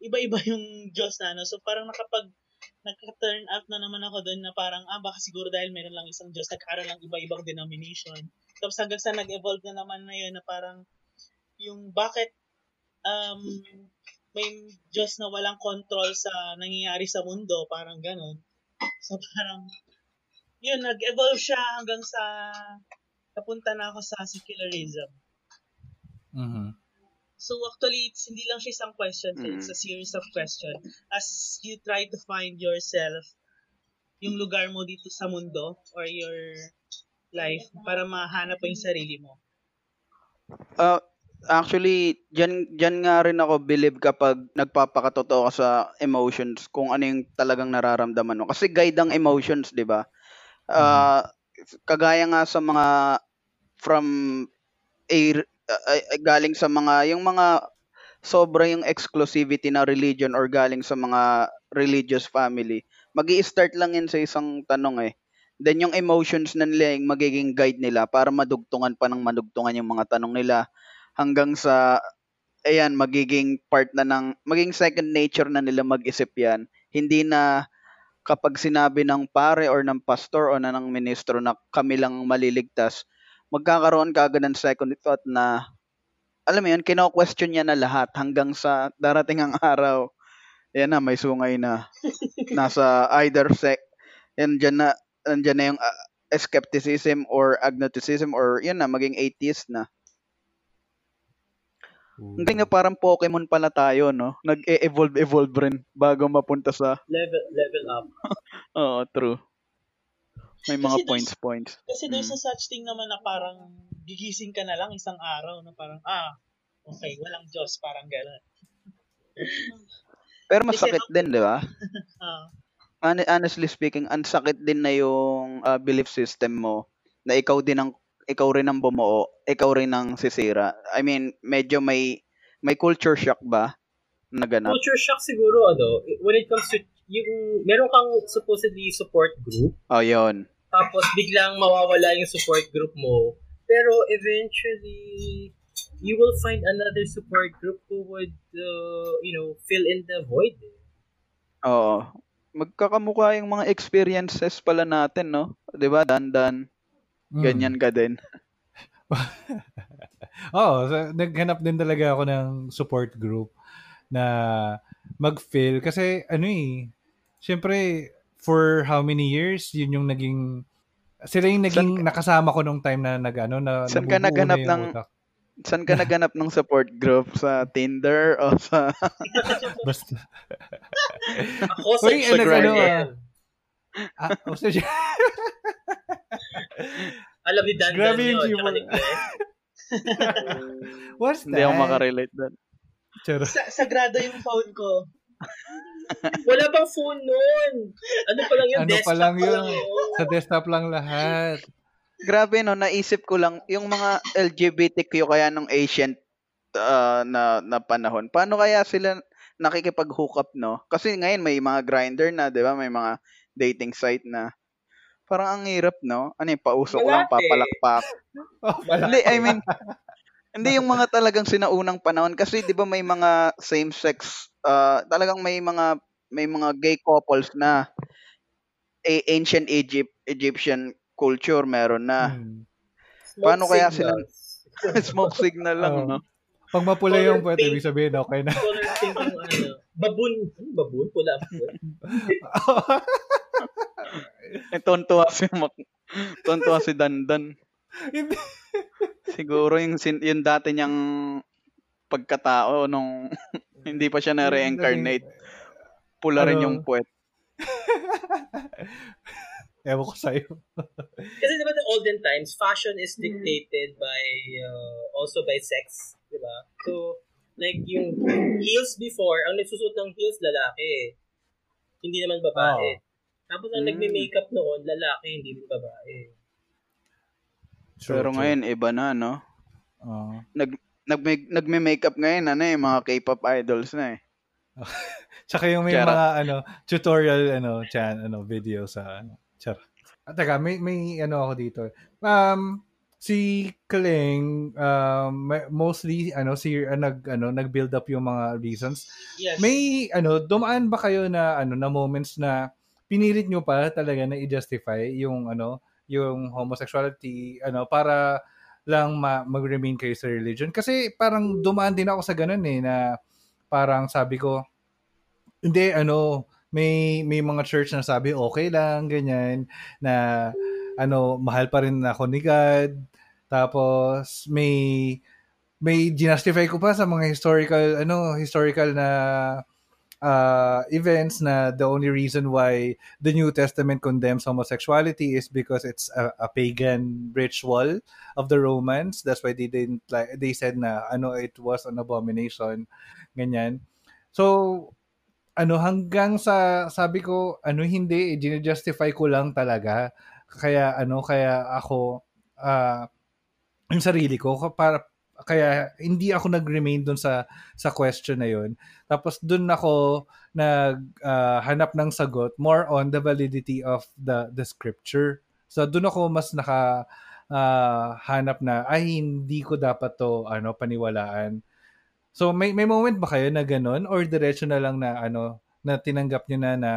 iba-iba yung Diyos na ano? So parang nakapag... Nagka-turn up na naman ako doon na parang, ah, baka siguro dahil meron lang isang Diyos, nagkaroon lang iba-ibang denomination. Tapos hanggang sa nag-evolve na naman na yun na parang... yung bakit um, may Diyos na walang control sa nangyayari sa mundo, parang ganun. So parang, yun, nag-evolve siya hanggang sa napunta na ako sa secularism. Uh-huh. So actually, it's, hindi lang siya isang question, uh-huh. It's a series of questions. As you try to find yourself, yung lugar mo dito sa mundo, or your life, para mahanap mo yung sarili mo. Uh, Actually, dyan, dyan nga rin ako believe kapag nagpapakatotoo ka sa emotions kung ano yung talagang nararamdaman mo. Kasi guide ang emotions, di ba? Uh, kagaya nga sa mga from a, uh, galing sa mga, yung mga sobra yung exclusivity na religion or galing sa mga religious family. Magi-start lang yun sa isang tanong eh. Then yung emotions na nila yung magiging guide nila para madugtungan pa ng madugtungan yung mga tanong nila. Hanggang sa, ayan, magiging part na ng, maging second nature na nila mag-isip yan. Hindi na kapag sinabi ng pare or ng pastor o na ng ministro na kami lang maliligtas, magkakaroon ka agad ng second thought na, alam mo yun, kino-question niya na lahat hanggang sa darating ang araw. Ayan na, may sungay na. Nasa either sect. Ayan, dyan na, dyan na yung uh, skepticism or agnosticism or yun na, maging atheist na. Hindi nga parang Pokemon pala tayo, no? Nag-e-evolve-evolve rin bago mapunta sa... Level level up. Oo, true. May mga points-points. Kasi there's a such thing naman na parang gigising ka na lang isang araw na parang, ah, okay, walang Diyos, parang gano'n. Pero masakit din, di ba? Honestly speaking, ang sakit din na yung uh, belief system mo na ikaw din ang ikaw rin ang bumuo, ikaw rin ang sisira. I mean, medyo may may culture shock ba na ganap? Culture shock siguro, ano, when it comes to, yung, meron kang supposedly support group. Oh, yun. Tapos, biglang mawawala yung support group mo. Pero, eventually, you will find another support group who would, uh, you know, fill in the void. Oo. Magkakamukha yung mga experiences pala natin, no? Diba? Dandan. Ganyan ka din. Oo, so, naghanap din talaga ako ng support group na mag-fill. Kasi ano eh, syempre, for how many years, yun yung naging, sila yung naging san, nakasama ko nung time na nag-ano, na saan ka naghanap ng, saan ka naghanap ng support group? Sa Tinder o sa... Basta. Ako sa Instagram. Ah, also siya. Alam ni Dan Dan yun. What's that? Hindi ako makarelate doon. Sa, sagrado yung phone ko. Wala bang phone nun? Ano pa lang yun? Ano desktop pa lang yun? Sa desktop lang lahat. Grabe no, naisip ko lang, yung mga L G B T Q kaya nung ancient uh, na, na panahon, paano kaya sila nakikipag-hook up, no? Kasi ngayon may mga Grindr na, di ba? May mga dating site na parang ang hirap, no? Ano yung pausok lang, papalakpak. Oh, hindi, I mean, hindi yung mga talagang sinaunang panahon. Kasi, di ba, may mga same-sex, uh, talagang may mga may mga gay couples na A- ancient Egypt, Egyptian culture meron na. Hmm. Paano kaya sila? Smoke signal lang, oh. No? Pag mapula yung pwede, ibig sabihin, okay na. Babun. Babun? Pula ang puwet. Tontuwa si Tontuwa si Dandan. Siguro yung, yung dati niyang pagkatao nung hindi pa siya na-reincarnate. Pula rin yung puwet. Ewan ko sa'yo. Kasi diba the olden times, fashion is dictated by, uh, also by sex. Diba? So, like yung heels before, ang nagsusot ng heels, lalaki. Hindi naman babae. Oh. Tapos ang mm. nagme-makeup noon, lalaki, hindi naman babae. True, Pero true. Ngayon, iba na, no? Oh. Nag, nagme, nagme-makeup ngayon, ano eh, mga K-pop idols na eh. Tsaka yung may Chara. mga ano, tutorial ano, chan, ano, video sa ano. Char. At teka, may, may ano ako dito. Um, si Kleng, um, mostly, ano, si, uh, nag, ano, nag-build up yung mga reasons. Yes. May, ano, dumaan ba kayo na, ano, na moments na pinilit nyo pa talaga na i-justify yung, ano, yung homosexuality, ano, para lang ma- mag-remain kayo sa religion? Kasi parang dumaan din ako sa ganun eh, na parang sabi ko, hindi, ano, may may mga church na sabi okay lang ganyan na ano mahal pa rin ako ni God, tapos may may ginastify ko pa sa mga historical ano historical na uh, events na the only reason why the New Testament condemns homosexuality is because it's a, a pagan ritual of the Romans, that's why they didn't like, they said na ano it was an abomination ganyan. So ano hanggang sa sabi ko ano hindi i-justify ko lang talaga kaya ano kaya ako uh, yung sarili ko para kaya hindi ako nag-remain doon sa sa question na yon, tapos doon ako nag uh, hanap ng sagot more on the validity of the the scripture. So doon ako mas naka uh, hanap na ay hindi ko dapat to ano paniwalaan. So may may moment ba kayo na ganun or diretso na lang na ano na tinanggap niyo na na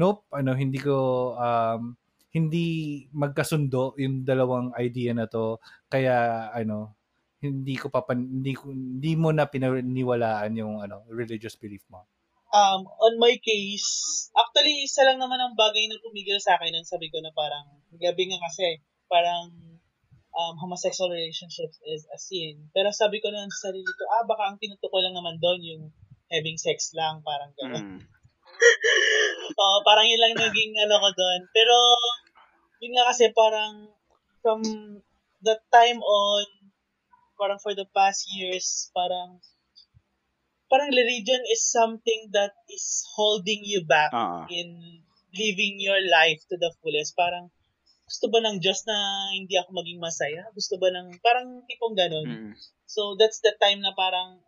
nope, ano hindi ko um, hindi magkasundo yung dalawang idea na to kaya ano hindi ko pa hindi, hindi mo na pinaniwalaan yung ano religious belief mo. Um on my case, actually isa lang naman ang bagay na tumigil sa akin nang sabi ko na parang gabi nga kasi parang Um, homosexual relationships is a sin. Pero sabi ko nun sa sarili ko, ah, baka ang tinutukoy lang naman doon yung having sex lang, parang gano'n. Mm. Oo, parang yun lang naging ano ko doon. Pero, yun nga kasi parang from that time on, parang for the past years, parang parang religion is something that is holding you back uh-huh. in living your life to the fullest. Parang gusto ba ng Diyos na hindi ako maging masaya? Gusto ba ng, parang tipong ganun. Mm. So, that's the time na parang,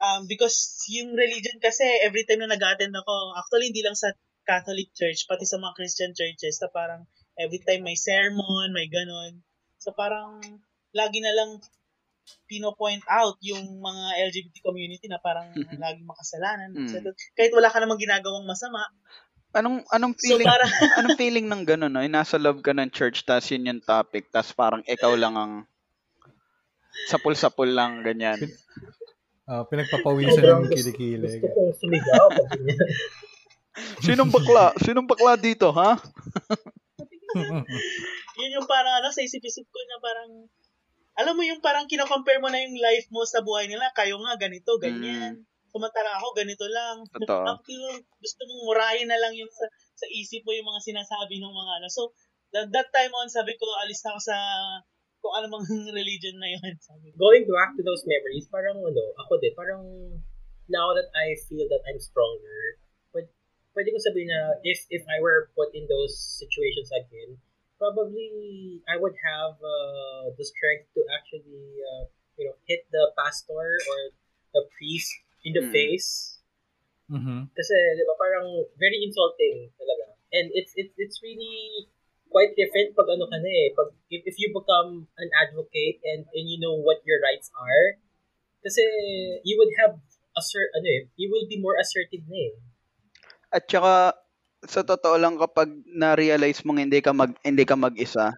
um, because yung religion kasi, every time na nag-attend ako, actually, hindi lang sa Catholic Church, pati sa mga Christian churches, na parang, every time may sermon, may ganun. So, parang, lagi na lang pino-point out yung mga L G B T community na parang lagi makasalanan. Mm. So, kahit wala ka namang ginagawang masama, Anong anong feeling so para... anong feeling ng gano'n, no? Nasa love ka ng church, tas yun yung topic, tas parang ikaw lang ang sapul-sapul lang, ganyan. Uh, pinagpapawisan yung kilikili. Gusto kong sumigaw. Sinong bakla? Sinong bakla dito, ha? Yun yung parang, ano, sa isip-isip ko na parang, alam mo yung parang kinocompare mo na yung life mo sa buhay nila, kayo nga, ganito, ganyan. Mm. Kumantara ako, ganito lang. Totoo. Gusto mong murahin na lang yung sa, sa isip mo yung mga sinasabi ng mga ano. So, that, that time on, sabi ko, alis na ako sa kung ano mga religion na yun. Sabi ko. Going back to those memories, parang ano, ako din, parang now that I feel that I'm stronger, pwede, pwede ko sabihin na if if I were put in those situations again, probably I would have uh, the strength to actually uh, you know, hit the pastor or the priest in the mm. face. Mm-hmm. Kasi, di ba, parang very insulting talaga. And it's it's it's really quite different pag ano ka na eh. Pag, if, if you become an advocate and, and you know what your rights are, kasi you would have, assert, ano eh, you will be more assertive na eh. At saka, sa totoo lang kapag na-realize mong hindi ka, mag, hindi ka mag-isa,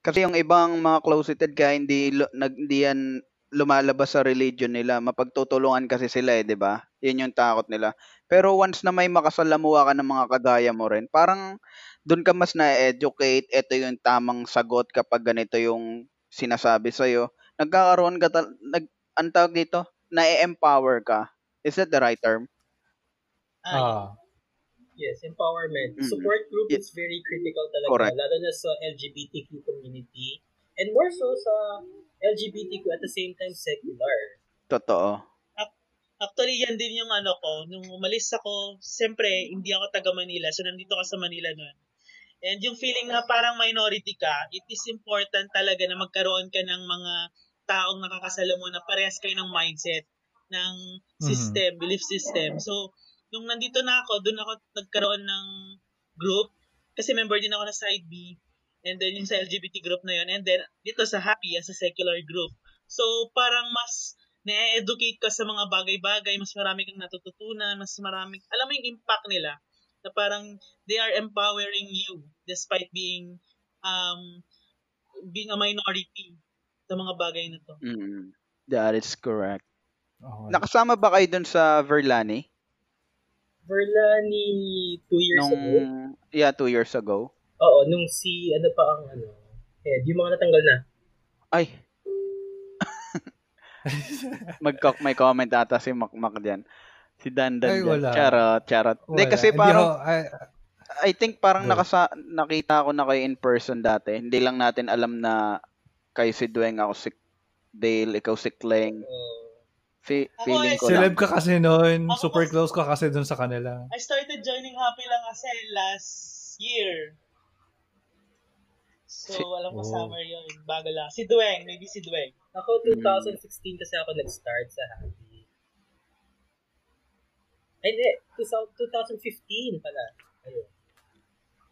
kasi yung ibang mga closeted ka, hindi, hindi yan lumalabas sa religion nila, mapagtutulungan kasi sila eh, 'di ba? 'Yun yung takot nila. Pero once na may makasalamuha ka ng mga kagaya mo rin, parang doon ka mas na-educate, ito yung tamang sagot kapag ganito yung sinasabi sa iyo. Nagkakaroon ka tal- nag ang tawag dito, na-empower ka. Is that the right term? Ah. Yes, empowerment. Mm-hmm. Support group is very critical talaga. Correct. Lalo na sa L G B T Q community and more so sa L G B T Q at the same time secular. Totoo. Actually, yan din yung ano ko. Nung umalis ako, siyempre, hindi ako taga Manila. So, nandito ka sa Manila nun. And yung feeling na parang minority ka, it is important talaga na magkaroon ka ng mga taong nakakasalamu na parehas kayo ng mindset, ng system, mm-hmm. belief system. So, nung nandito na ako, dun ako nagkaroon ng group. Kasi member din ako na side B. And then yung sa L G B T group na yun. And then dito sa Happy, sa secular group. So, parang mas na-educate ka sa mga bagay-bagay, mas marami kang natututunan, mas marami, alam mo yung impact nila, na parang they are empowering you despite being um being a minority sa mga bagay na to. Mm, that is correct. Oh, nakasama ba kayo dun sa Verlani? Verlani two years nung, ago? Yeah, two years ago. Oo, nung si, ano pa ang ano, eh, yung mga natanggal na. Ay, Magkok may comment ata si Makmak diyan. Si Dandan diyan. Charot, charot. Hindi kasi parang I, I think parang nakasa, nakita ko na kayo in person dati. Hindi lang natin alam na kayo si Dweng, ako si Dale, ikaw si Kleng. Fe- feeling ko lang. Celeb ka kasi noon, super close ka kasi doon sa kanila. I started joining Happy lang kasi last year. So, alam ko summer yun. Bago lang. Si Dweng. Maybe si Dweng. Ako, twenty sixteen kasi ako nag-start sa Happy. Ay, hindi. twenty fifteen pala. Ayun.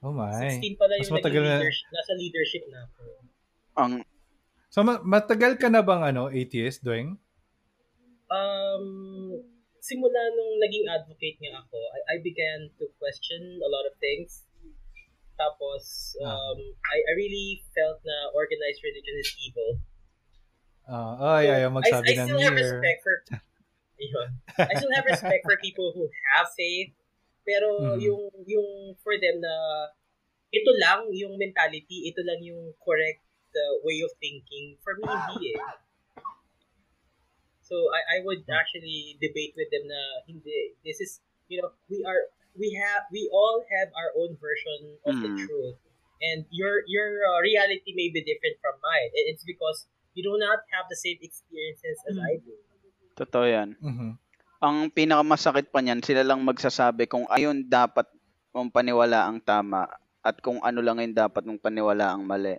Oh my. twenty sixteen pala yung nag-leadership. Na... Nasa leadership na ako. Ang... So, matagal ka na bang ano, atheist, Dweng? Um, simula nung naging advocate niya ako, I, I began to question a lot of things. Tapos, um, I, I really felt na organized religion is evil. Uh, oh, yeah, yeah, magsabi I, I still have here. respect for, yun, I still have respect for people who have faith. Pero mm. yung, yung for them na, ito lang yung mentality, ito lang yung correct uh, way of thinking. For me, hindi eh. So, I, I would actually debate with them na, hindi, this is, you know, we are, we have we all have our own version of mm. the truth, and your your uh, reality may be different from mine, and it's because you do not have the same experiences as mm. I do. Totoo yan. Mm-hmm. Ang pinakamasakit pa niyan, sila lang magsasabi kung ayun dapat mong paniwala ang tama at kung ano lang yung dapat mong paniwala ang mali,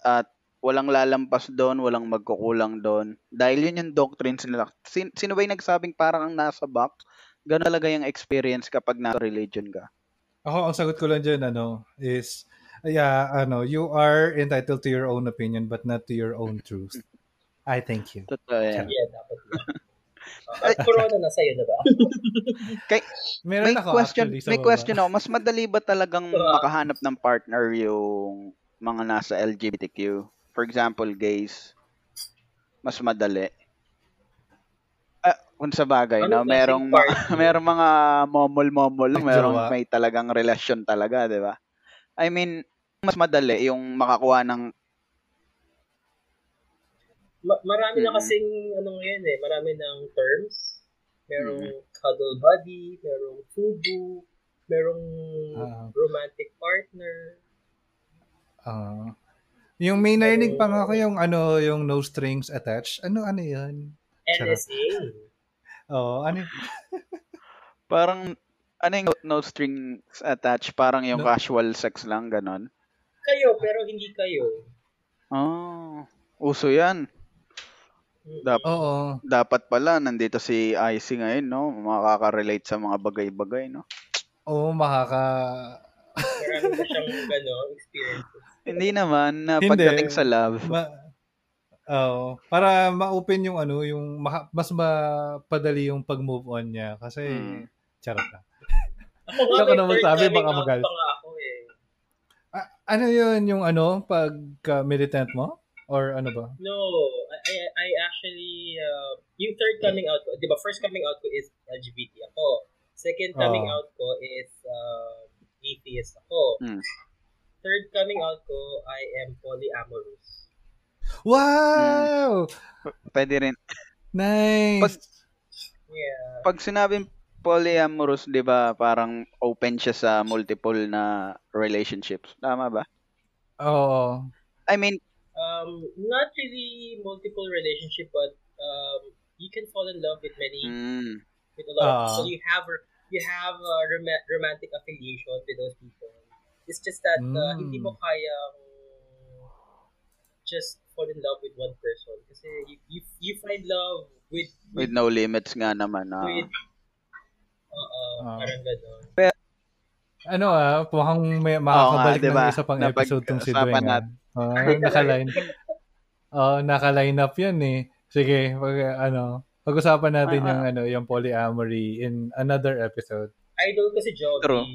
at walang lalampas doon, walang magkukulang doon, dahil yun yung doctrines nila. Sin- sino ba yung nagsabing parang ang nasa box? Gano'n talaga yung experience kapag nasa religion ka. Ako, ang sagot ko lang dyan, ano, is, yeah, ano, you are entitled to your own opinion but not to your own truth. I thank you. Totoo yan. Yeah, dapat yun. At corona na sa'yo, diba? Kay, may ako, question, actually, may question ako, mas madali ba talagang makahanap ng partner yung mga nasa L G B T Q? For example, gays. Mas madali. Kung sa bagay, ano, no? merong, merong mga momol-momol, merong may talagang relasyon talaga, di ba? I mean, mas madali yung makakuha ng... Ma- marami hmm. na kasing, ano ngayon eh, marami ng terms. Merong hmm. cuddle buddy, merong fubu, merong uh, romantic partner. Uh, yung may narinig pa nga ko yung, ano, yung no strings attached. Ano, ano yun? N S A. Oh, ano? Parang ano yung no strings attached, parang yung no. Casual sex lang ganon. Kayo pero hindi kayo. Oh, uso 'yan. Dap- Oo. Dapat pala nandito si I C ngayon, no? Makaka-relate sa mga bagay-bagay, no? Oo, makaka Meron ba siyang gano'n experience? Hindi naman na pagdating sa love. Ma- Oh, para ma-open yung ano, yung ma- mas mapadali yung pag-move on niya kasi hmm. charot na. Ako nga, naman sabi baka magalit. Eh. Ah, ano yun yung ano pag uh, militant mo or ano ba? No, I, I, I actually, uh, yung third coming out ko, di ba, first coming out ko is L G B T ako. Second coming oh. out ko is uh, atheist ako. Mm. Third coming out ko, I am polyamorous. Wow! Mm. Pwede rin. Nice! Pag, yeah. Pag sinabing polyamorous, di ba, parang open siya sa multiple na relationships. Tama ba? Oo. Oh. I mean, um, not really multiple relationship, but um, you can fall in love with many, mm. with a lot uh. of people. So you have, you have a rom- romantic affiliation with those people. It's just that mm. uh, hindi mo kayang just fall in love with one person. Kasi you, you, you find love with, with... With no limits nga naman. Ah. With, Oo, uh, parang gano'n. Pero, ano ah, mukhang may makakabalik oh, diba? Ng isa pang Napag- episode tong si Dweng. Ah. Oh, naka-line. oh, naka-line up yan eh. Sige, pag, ano, pag-usapan natin uh-huh. yung ano, yung polyamory in another episode. Idol ko si Joey. True.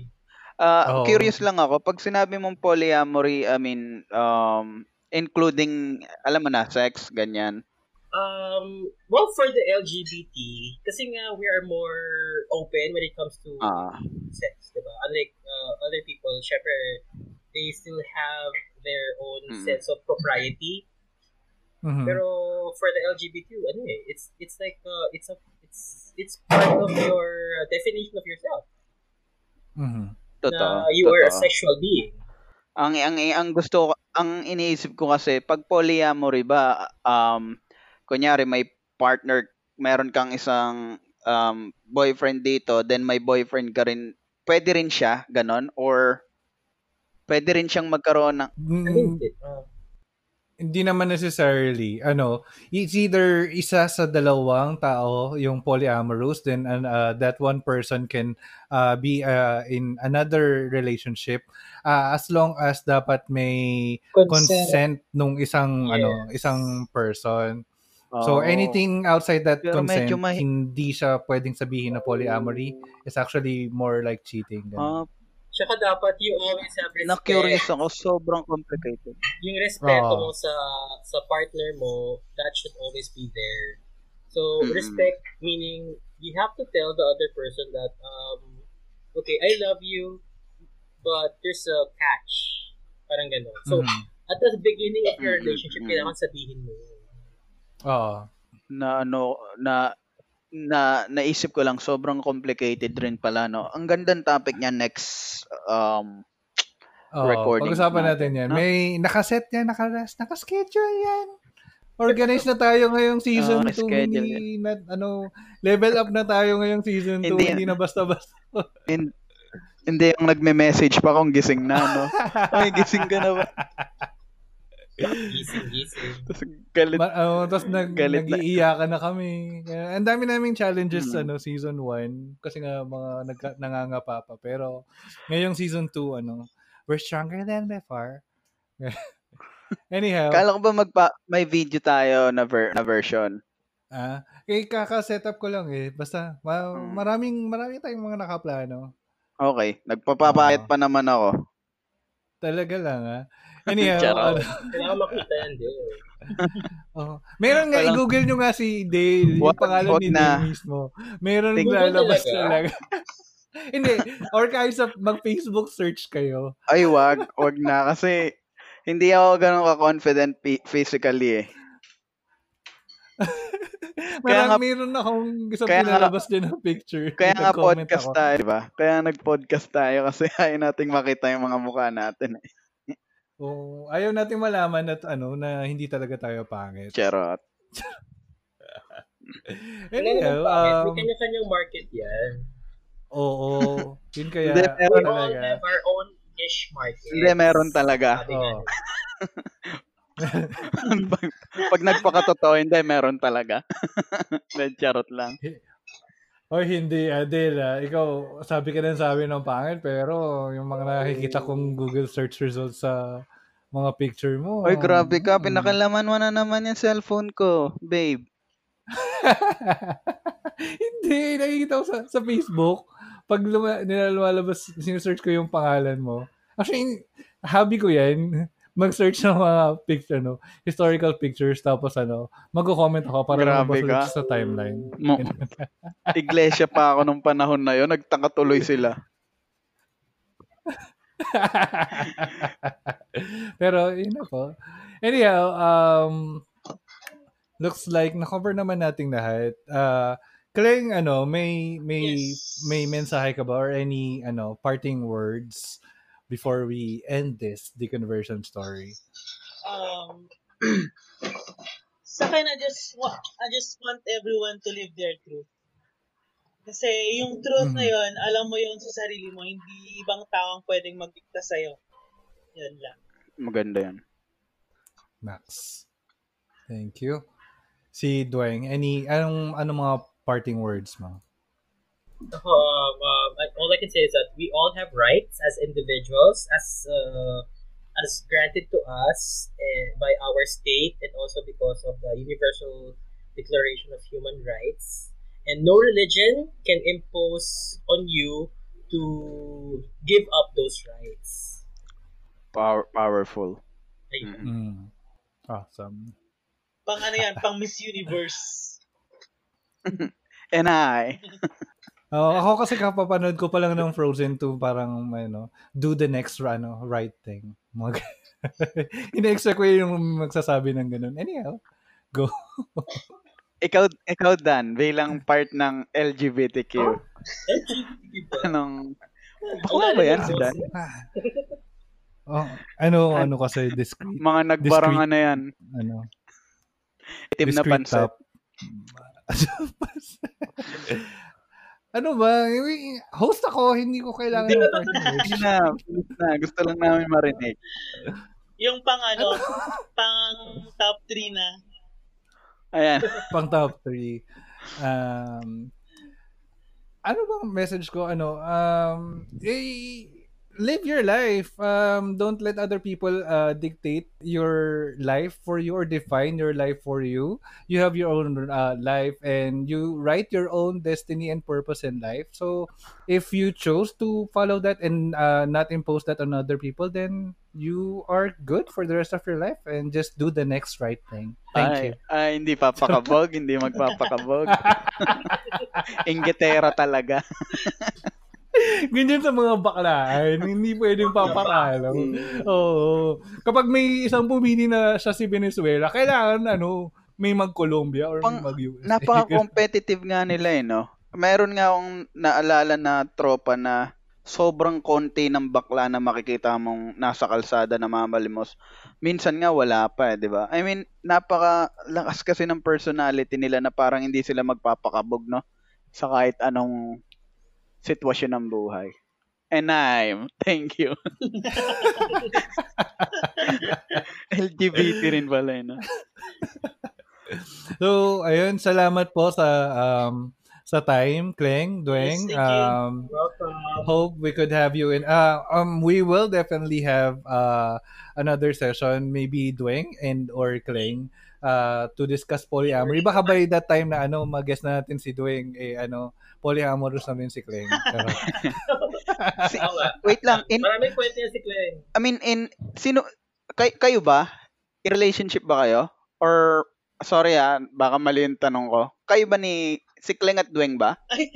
Uh, oh. Curious lang ako, pag sinabi mong polyamory, I mean, um, including, alam mo na, sex, ganyan. Um, well, for the L G B T, kasi nga we are more open when it comes to uh, sex, diba? Unlike uh, other people, syempre, they still have their own mm-hmm. sense of propriety. Mm-hmm. Pero for the L G B T, ano eh, it's it's like uh, it's a it's it's part of your definition of yourself. Mm-hmm. Totoo. You totoo. Are a sexual being. Ang ang ang gusto ang iniisip ko kasi pag polyamory ba um kunyari may partner, meron kang isang um, boyfriend dito, then may boyfriend ka rin, pwede rin siya, ganon? Or pwede rin siyang magkaroon ng... Mm, hindi naman necessarily. Ano, it's either isa sa dalawang tao, yung polyamorous, then uh, that one person can uh, be uh, in another relationship uh, as long as dapat may consent, consent nung isang, yes. ano, isang person. So, anything outside that pero consent, ma- hindi siya pwedeng sabihin na polyamory. It's actually more like cheating. Uh, Tsaka dapat you always have respect. Na-curious ako. Sobrang complicated. Yung respeto oh. mo sa sa partner mo, that should always be there. So, mm-hmm. respect meaning you have to tell the other person that, um, okay, I love you, but there's a catch. Parang gano'n. So, mm-hmm. at the beginning of your relationship, mm-hmm. kailangan sabihin mo yun. Ah, na ano na na naisip ko lang sobrang complicated rin pala no. Ang gandang topic niya next um oh, recording. Pag-usapan na, natin 'yan. No? May nakaset 'yan, naka-rest, naka-schedule 'yan. Organize na tayo ngayong season two. Oh, ni, na, ano, level up na tayo ngayong season two, hindi na basta-basta. Hindi, hindi yung nagme-message pa kung gising na no. Ay, gising ka na ba? Gising-gising. Tapos galit. Ma- oh, tapos nag- nag-iiyakan na kami. Ang dami naming challenges hmm. ano, season one. Kasi nga mga nag- nangangapa pa. Pero ngayong season two, ano, we're stronger than before. Anyhow. Kala ko ba magpa- may video tayo na, ver- na version? Ah, eh, kaka-setup ko lang eh. Basta ma- hmm. maraming, maraming tayong mga nakaplano. Okay. Nagpapapayat oh. pa naman ako. Talaga lang ah. Anyhow, kailangan makita yan, Dale. Oh, meron nga, i-google nyo nga si Dale, yung pangalan ni Dale mismo. Meron naglalabas talaga. Hindi, or kayo sa mag-Facebook search kayo. Ay, wag, wag na. Kasi hindi ako ganun ka-confident physically eh. Marang meron akong gusto pinalabas din ng picture. Kaya nga podcast ako. Tayo, diba? Kaya nag-podcast tayo kasi ayaw nating makita yung mga mukha natin eh. Oh, ayaw nating malaman at ano na hindi talaga tayo pangit. Charot. Anyhow, um, may kanya-kanyang market yan. Oo, yun kaya. We all have our own niche market. Hindi, meron talaga. Oh. pag, pag nagpakatotoo, hindi, meron talaga. Charot lang. O hindi, Adela, ikaw, sabi ka din sabi ng pangit, pero yung mga nakikita kong Google search results sa mga picture mo. Oy, grabe ka, pinakalaman mo na naman yung cellphone ko, babe. Hindi, nakikita ko sa, sa Facebook, pag luma, nilalabas, sinesearch ko yung pangalan mo. Actually, hobby ko yan. mag-search ng mga picture, no? Historical pictures, tapos ano, mag-comment ako para mabasa sa timeline. Mo- Iglesia pa ako nung panahon na yun, nagtaka tuloy sila. Pero, yun ako. Anyhow, um, looks like na-cover naman nating lahat. Uh, Kleng, ano, may, may, yes. may mensahe ka ba or any, ano, parting words before we end this deconversion story? Um, sa akin, I just want, I just want everyone to live their truth. Kasi yung truth mm-hmm. na yun, alam mo yun sa sarili mo, hindi ibang taong pwedeng magdikta sa'yo. Yun lang. Maganda yan. Max. Thank you. Si Dweng, any, anong, anong mga parting words mo? Um, um, all I can say is that we all have rights as individuals, as uh, as granted to us uh, by our state, and also because of the Universal Declaration of Human Rights. And no religion can impose on you to give up those rights. Power, powerful. Mm-hmm. Awesome. Pang ano yan? Pang Miss Universe. And I. Oh, ako kasi kapapanood ko pa lang ng Frozen two, parang may no, do the next ano, right thing. Mag- Ina-expect ko yung magsasabi ng ganun. Anyhow, go. ikaw, ikaw Dan, bilang part ng L G B T Q. Oh? Anong, ano ba yan si Dan? Oh, ano, ano kasi discreet. Mga nagbaranga discreet, na yan. Ano? Itim na pansit. Ano ba? Host ako, hindi ko kailangan ng party. Hindi na, na. Gusto lang namin marinig. Yung pang ano, pang top three na. Ayan. Pang top three. Um, ano bang message ko? Ano? Um, eh, live your life. Um, don't let other people uh, dictate your life for you or define your life for you. You have your own uh, life and you write your own destiny and purpose in life. So if you chose to follow that and uh, not impose that on other people, then you are good for the rest of your life and just do the next right thing. Thank ay, you. Ay, hindi papakabog, hindi magpapakabog. Inggitera talaga. Ganyan sa mga baklaan, hindi pwedeng papakalo. Oo. Kapag may isang pumili na siya si Venezuela, kailangan ano, may mag-Colombia or pang, mag-U S A. Napaka-competitive nga nila eh, no? Meron nga akong naalala na tropa na sobrang konti ng bakla na makikita mong nasa kalsada na mamalimos. Minsan nga wala pa eh, di ba? I mean, napaka-lakas kasi ng personality nila na parang hindi sila magpapakabog, no? Sa kahit anong sitwasyon ng buhay. And I'm, thank you. L G B T rin pala, no? So, ayun, salamat po sa um, sa time, Kleng, Dweng. Um, hope we could have you in. Uh, um, we will definitely have uh, another session, maybe Dweng and or Kleng, uh, to discuss polyamory. Baka by that time na ano, mag-guess na natin si Dweng, eh, ano, polyamorous namin si Kleng. si, wait lang. In, Maraming kwento yan si Kleng. I mean, in, sino, kay, kayo ba? In relationship ba kayo? Or, sorry ah, baka mali yung tanong ko. Kayo ba ni, si Kleng at Dweng ba? Ay,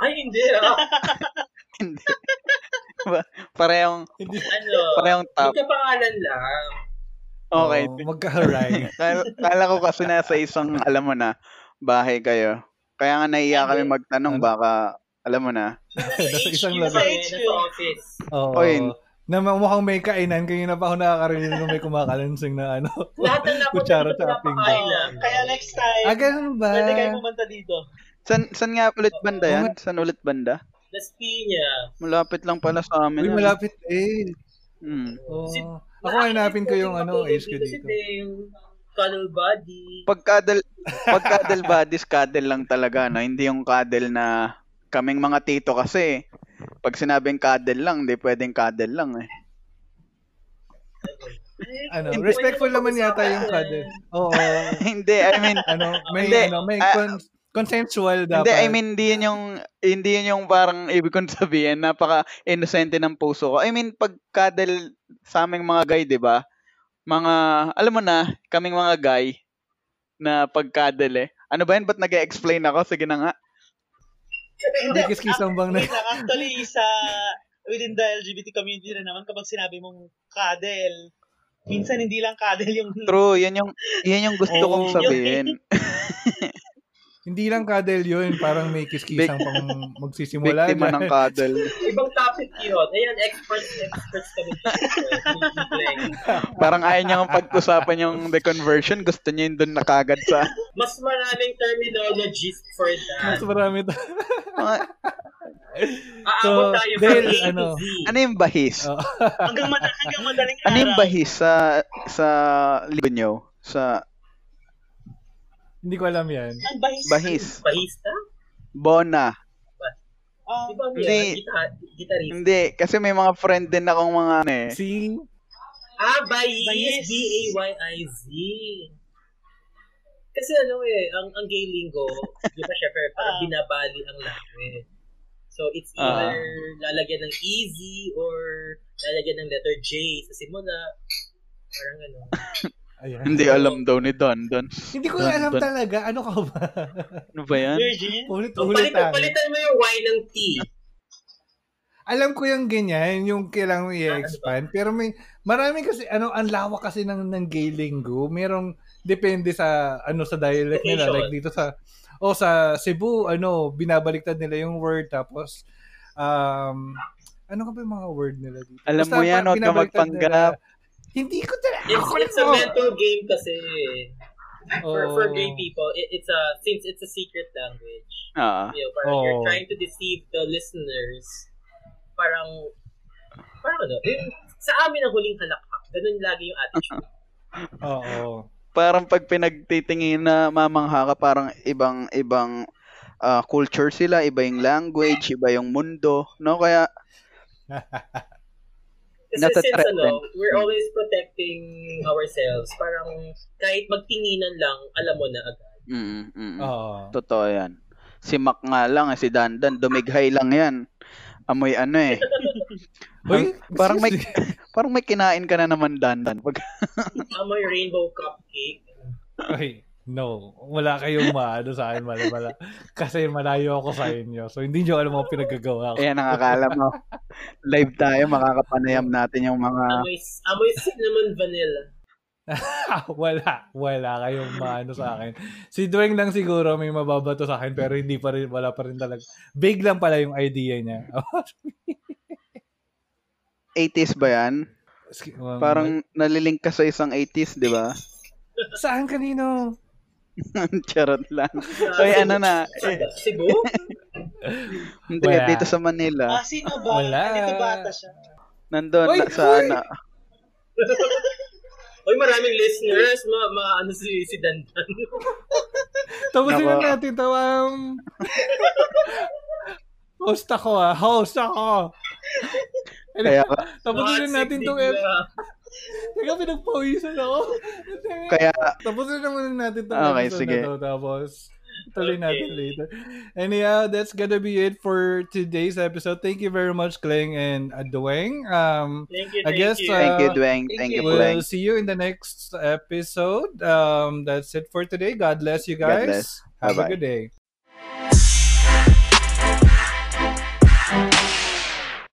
ay hindi ah. Hindi. Parehong, hindi. Ano, parehong top. Hindi ka pangalan lang. Okay. Oh, magka-right. Kala ko kasi nasa isang, alam mo na, bahay kayo. Kaya nga naiya kami magtanong, baka, alam mo na. Nasa isang labi. Nasa office. Oo. Na mukhang may kainan, kanina pa ako nakakarinig nung may kumakalansing na ano. Lahat ang napunan ko napakain. Kaya next time, ah, ba? Pwede kayo pumunta dito. San, san nga ulit banda yan? San ulit banda? Las Piñas. Malapit lang pala sa amin. Uy, malapit eh. Hmm. Oh. Si, ako hanapin ko yung ano, age ko dito. Cuddle body. Pag cuddle, pag cuddle bodies, cuddle lang talaga, no? Hindi yung cuddle na kaming mga tito kasi. Pag sinabing cuddle lang, hindi pwedeng cuddle lang eh. Ano, respectful naman yata yung cuddle. Oo. Hindi, I mean, ano, may, hindi, ano, may con- uh, consensual dapat. Hindi, I mean, hindi yun yung, hindi yun yung parang ibig kong sabihin, napaka-innocente ng puso ko. I mean, pag cuddle sa aming mga guy, di ba? mga, alam mo na, kaming mga guy na pagkadali. Ano ba yan? Ba't nag-explain ako? Sige na nga. Hindi, kiskisang bang na. Actually, sa within the L G B T community na naman, kapag sinabi mong kadel, minsan hindi lang kadel yung... True, yan yung, yan yung gusto oh, kong sabihin. Hindi lang kadel yun, parang may kiskisang pang magsisimula. Biktima ng kadel. Ibang topic yun. Ayan, experts, experts kami. Parang ayaw niyang pag-usapan yung deconversion, gusto niya yun doon nakagad sa... Mas maraming terminologies for that. Mas marami to. Aabot so, tayo dahil, from A ano, to Z. Ano yung bahis? Oh. hanggang, mad- hanggang madaling araw. Ano yung bahis sa, sa libo nyo? Sa... Hindi ko alam yan. Ang bahis? Bahis. Bahista? Bona. Oh, diba, hindi. Gita- gitarista? Hindi. Kasi may mga friend din akong mga... Eh. Sing? Ah, bahis. Bahis. B A Y I Z. Kasi ano eh, ang, ang gay lingo, di ba syempre, parang binabali ang language. So, it's either uh, lalagyan ng easy or lalagyan ng letter J sa simula. Parang ano. Ayan. Hindi alam daw ni Don. Don. Hindi ko Don, alam Don. Talaga. Ano ka ba? Ano ba yan? Virgin? Palitan, palitan mo yung Y ng T. Alam ko yung ganyan, yung kailangan i-expand. Pero may, marami kasi, ano, ang lawak kasi ng, ng gay lingo. Merong, depende sa, ano, sa dialect nila. Like dito sa, o sa Cebu, ano, binabaliktad nila yung word, tapos, um, ano ka ba yung mga word nila dito? Alam basta, mo yan, huwag ka magpanggap. Hindi ko talaga. It's, it's a mental game kasi. Oh. For, for gay people, it, it's a, since it's a secret language, ah. you know, parang oh. you're trying to deceive the listeners, parang, parang ano, eh, sa amin ang huling halakhak, ganun lagi yung attitude. Oo. Oh, oh. Parang pag pinagtitingin na mamangha ka, parang ibang-ibang uh, culture sila, iba yung language, iba yung mundo, no? Kaya... Kasi since ano, we're always protecting ourselves. Parang kahit magtinginan lang, alam mo na agad. Mm, mm, oh. Totoo yan. Si Mac nga lang, si Dandan, dumighay lang yan. Amoy ano eh. Uy, parang may parang may kinain ka na naman Dandan. Pag amoy rainbow cupcake. Ay, no. Wala kayong maano sa akin mala-mala. Kasi malayo ako sa inyo. So hindi niyo alam ang pinagagawa ko. Ayan, nakakala mo. Live tayo, makakapanayam natin yung mga amoy, amoy cinnamon vanilla. wala, wala kayong maano sa akin. Si Dweng lang siguro may mababato sa akin pero hindi pa rin wala pa rin talaga. Big lang pala yung idea niya. eighties ba yan? Parang nalilink ka sa isang eighties, di ba? Saan kanino? Charot lang. So, ano na? Cebu? Hindi, dito sa Manila. Ah, sino ba? Wala. Dito bata siya. Nandun, oy, na, sa ano. Uy, maraming listeners. Ma, ma ano si, si Dandan. Tapusin na natin. Tawang... Host ako ah. Host ako. Kaya, tapusin na natin itong episode. Teka, pinagpawisan ako. Kaya, tapusin na muna natin itong okay, episode sige. Na to. Tapos, tuloy okay. natin later. Anyhow, that's gonna be it for today's episode. Thank you very much, Kleng and Dweng. Um, thank you, thank I guess, you. Uh, thank you, Dweng. Thank you, Kleng. We'll see you in the next episode. Um, that's it for today. God bless you guys. God bless. Have Bye-bye. A good day.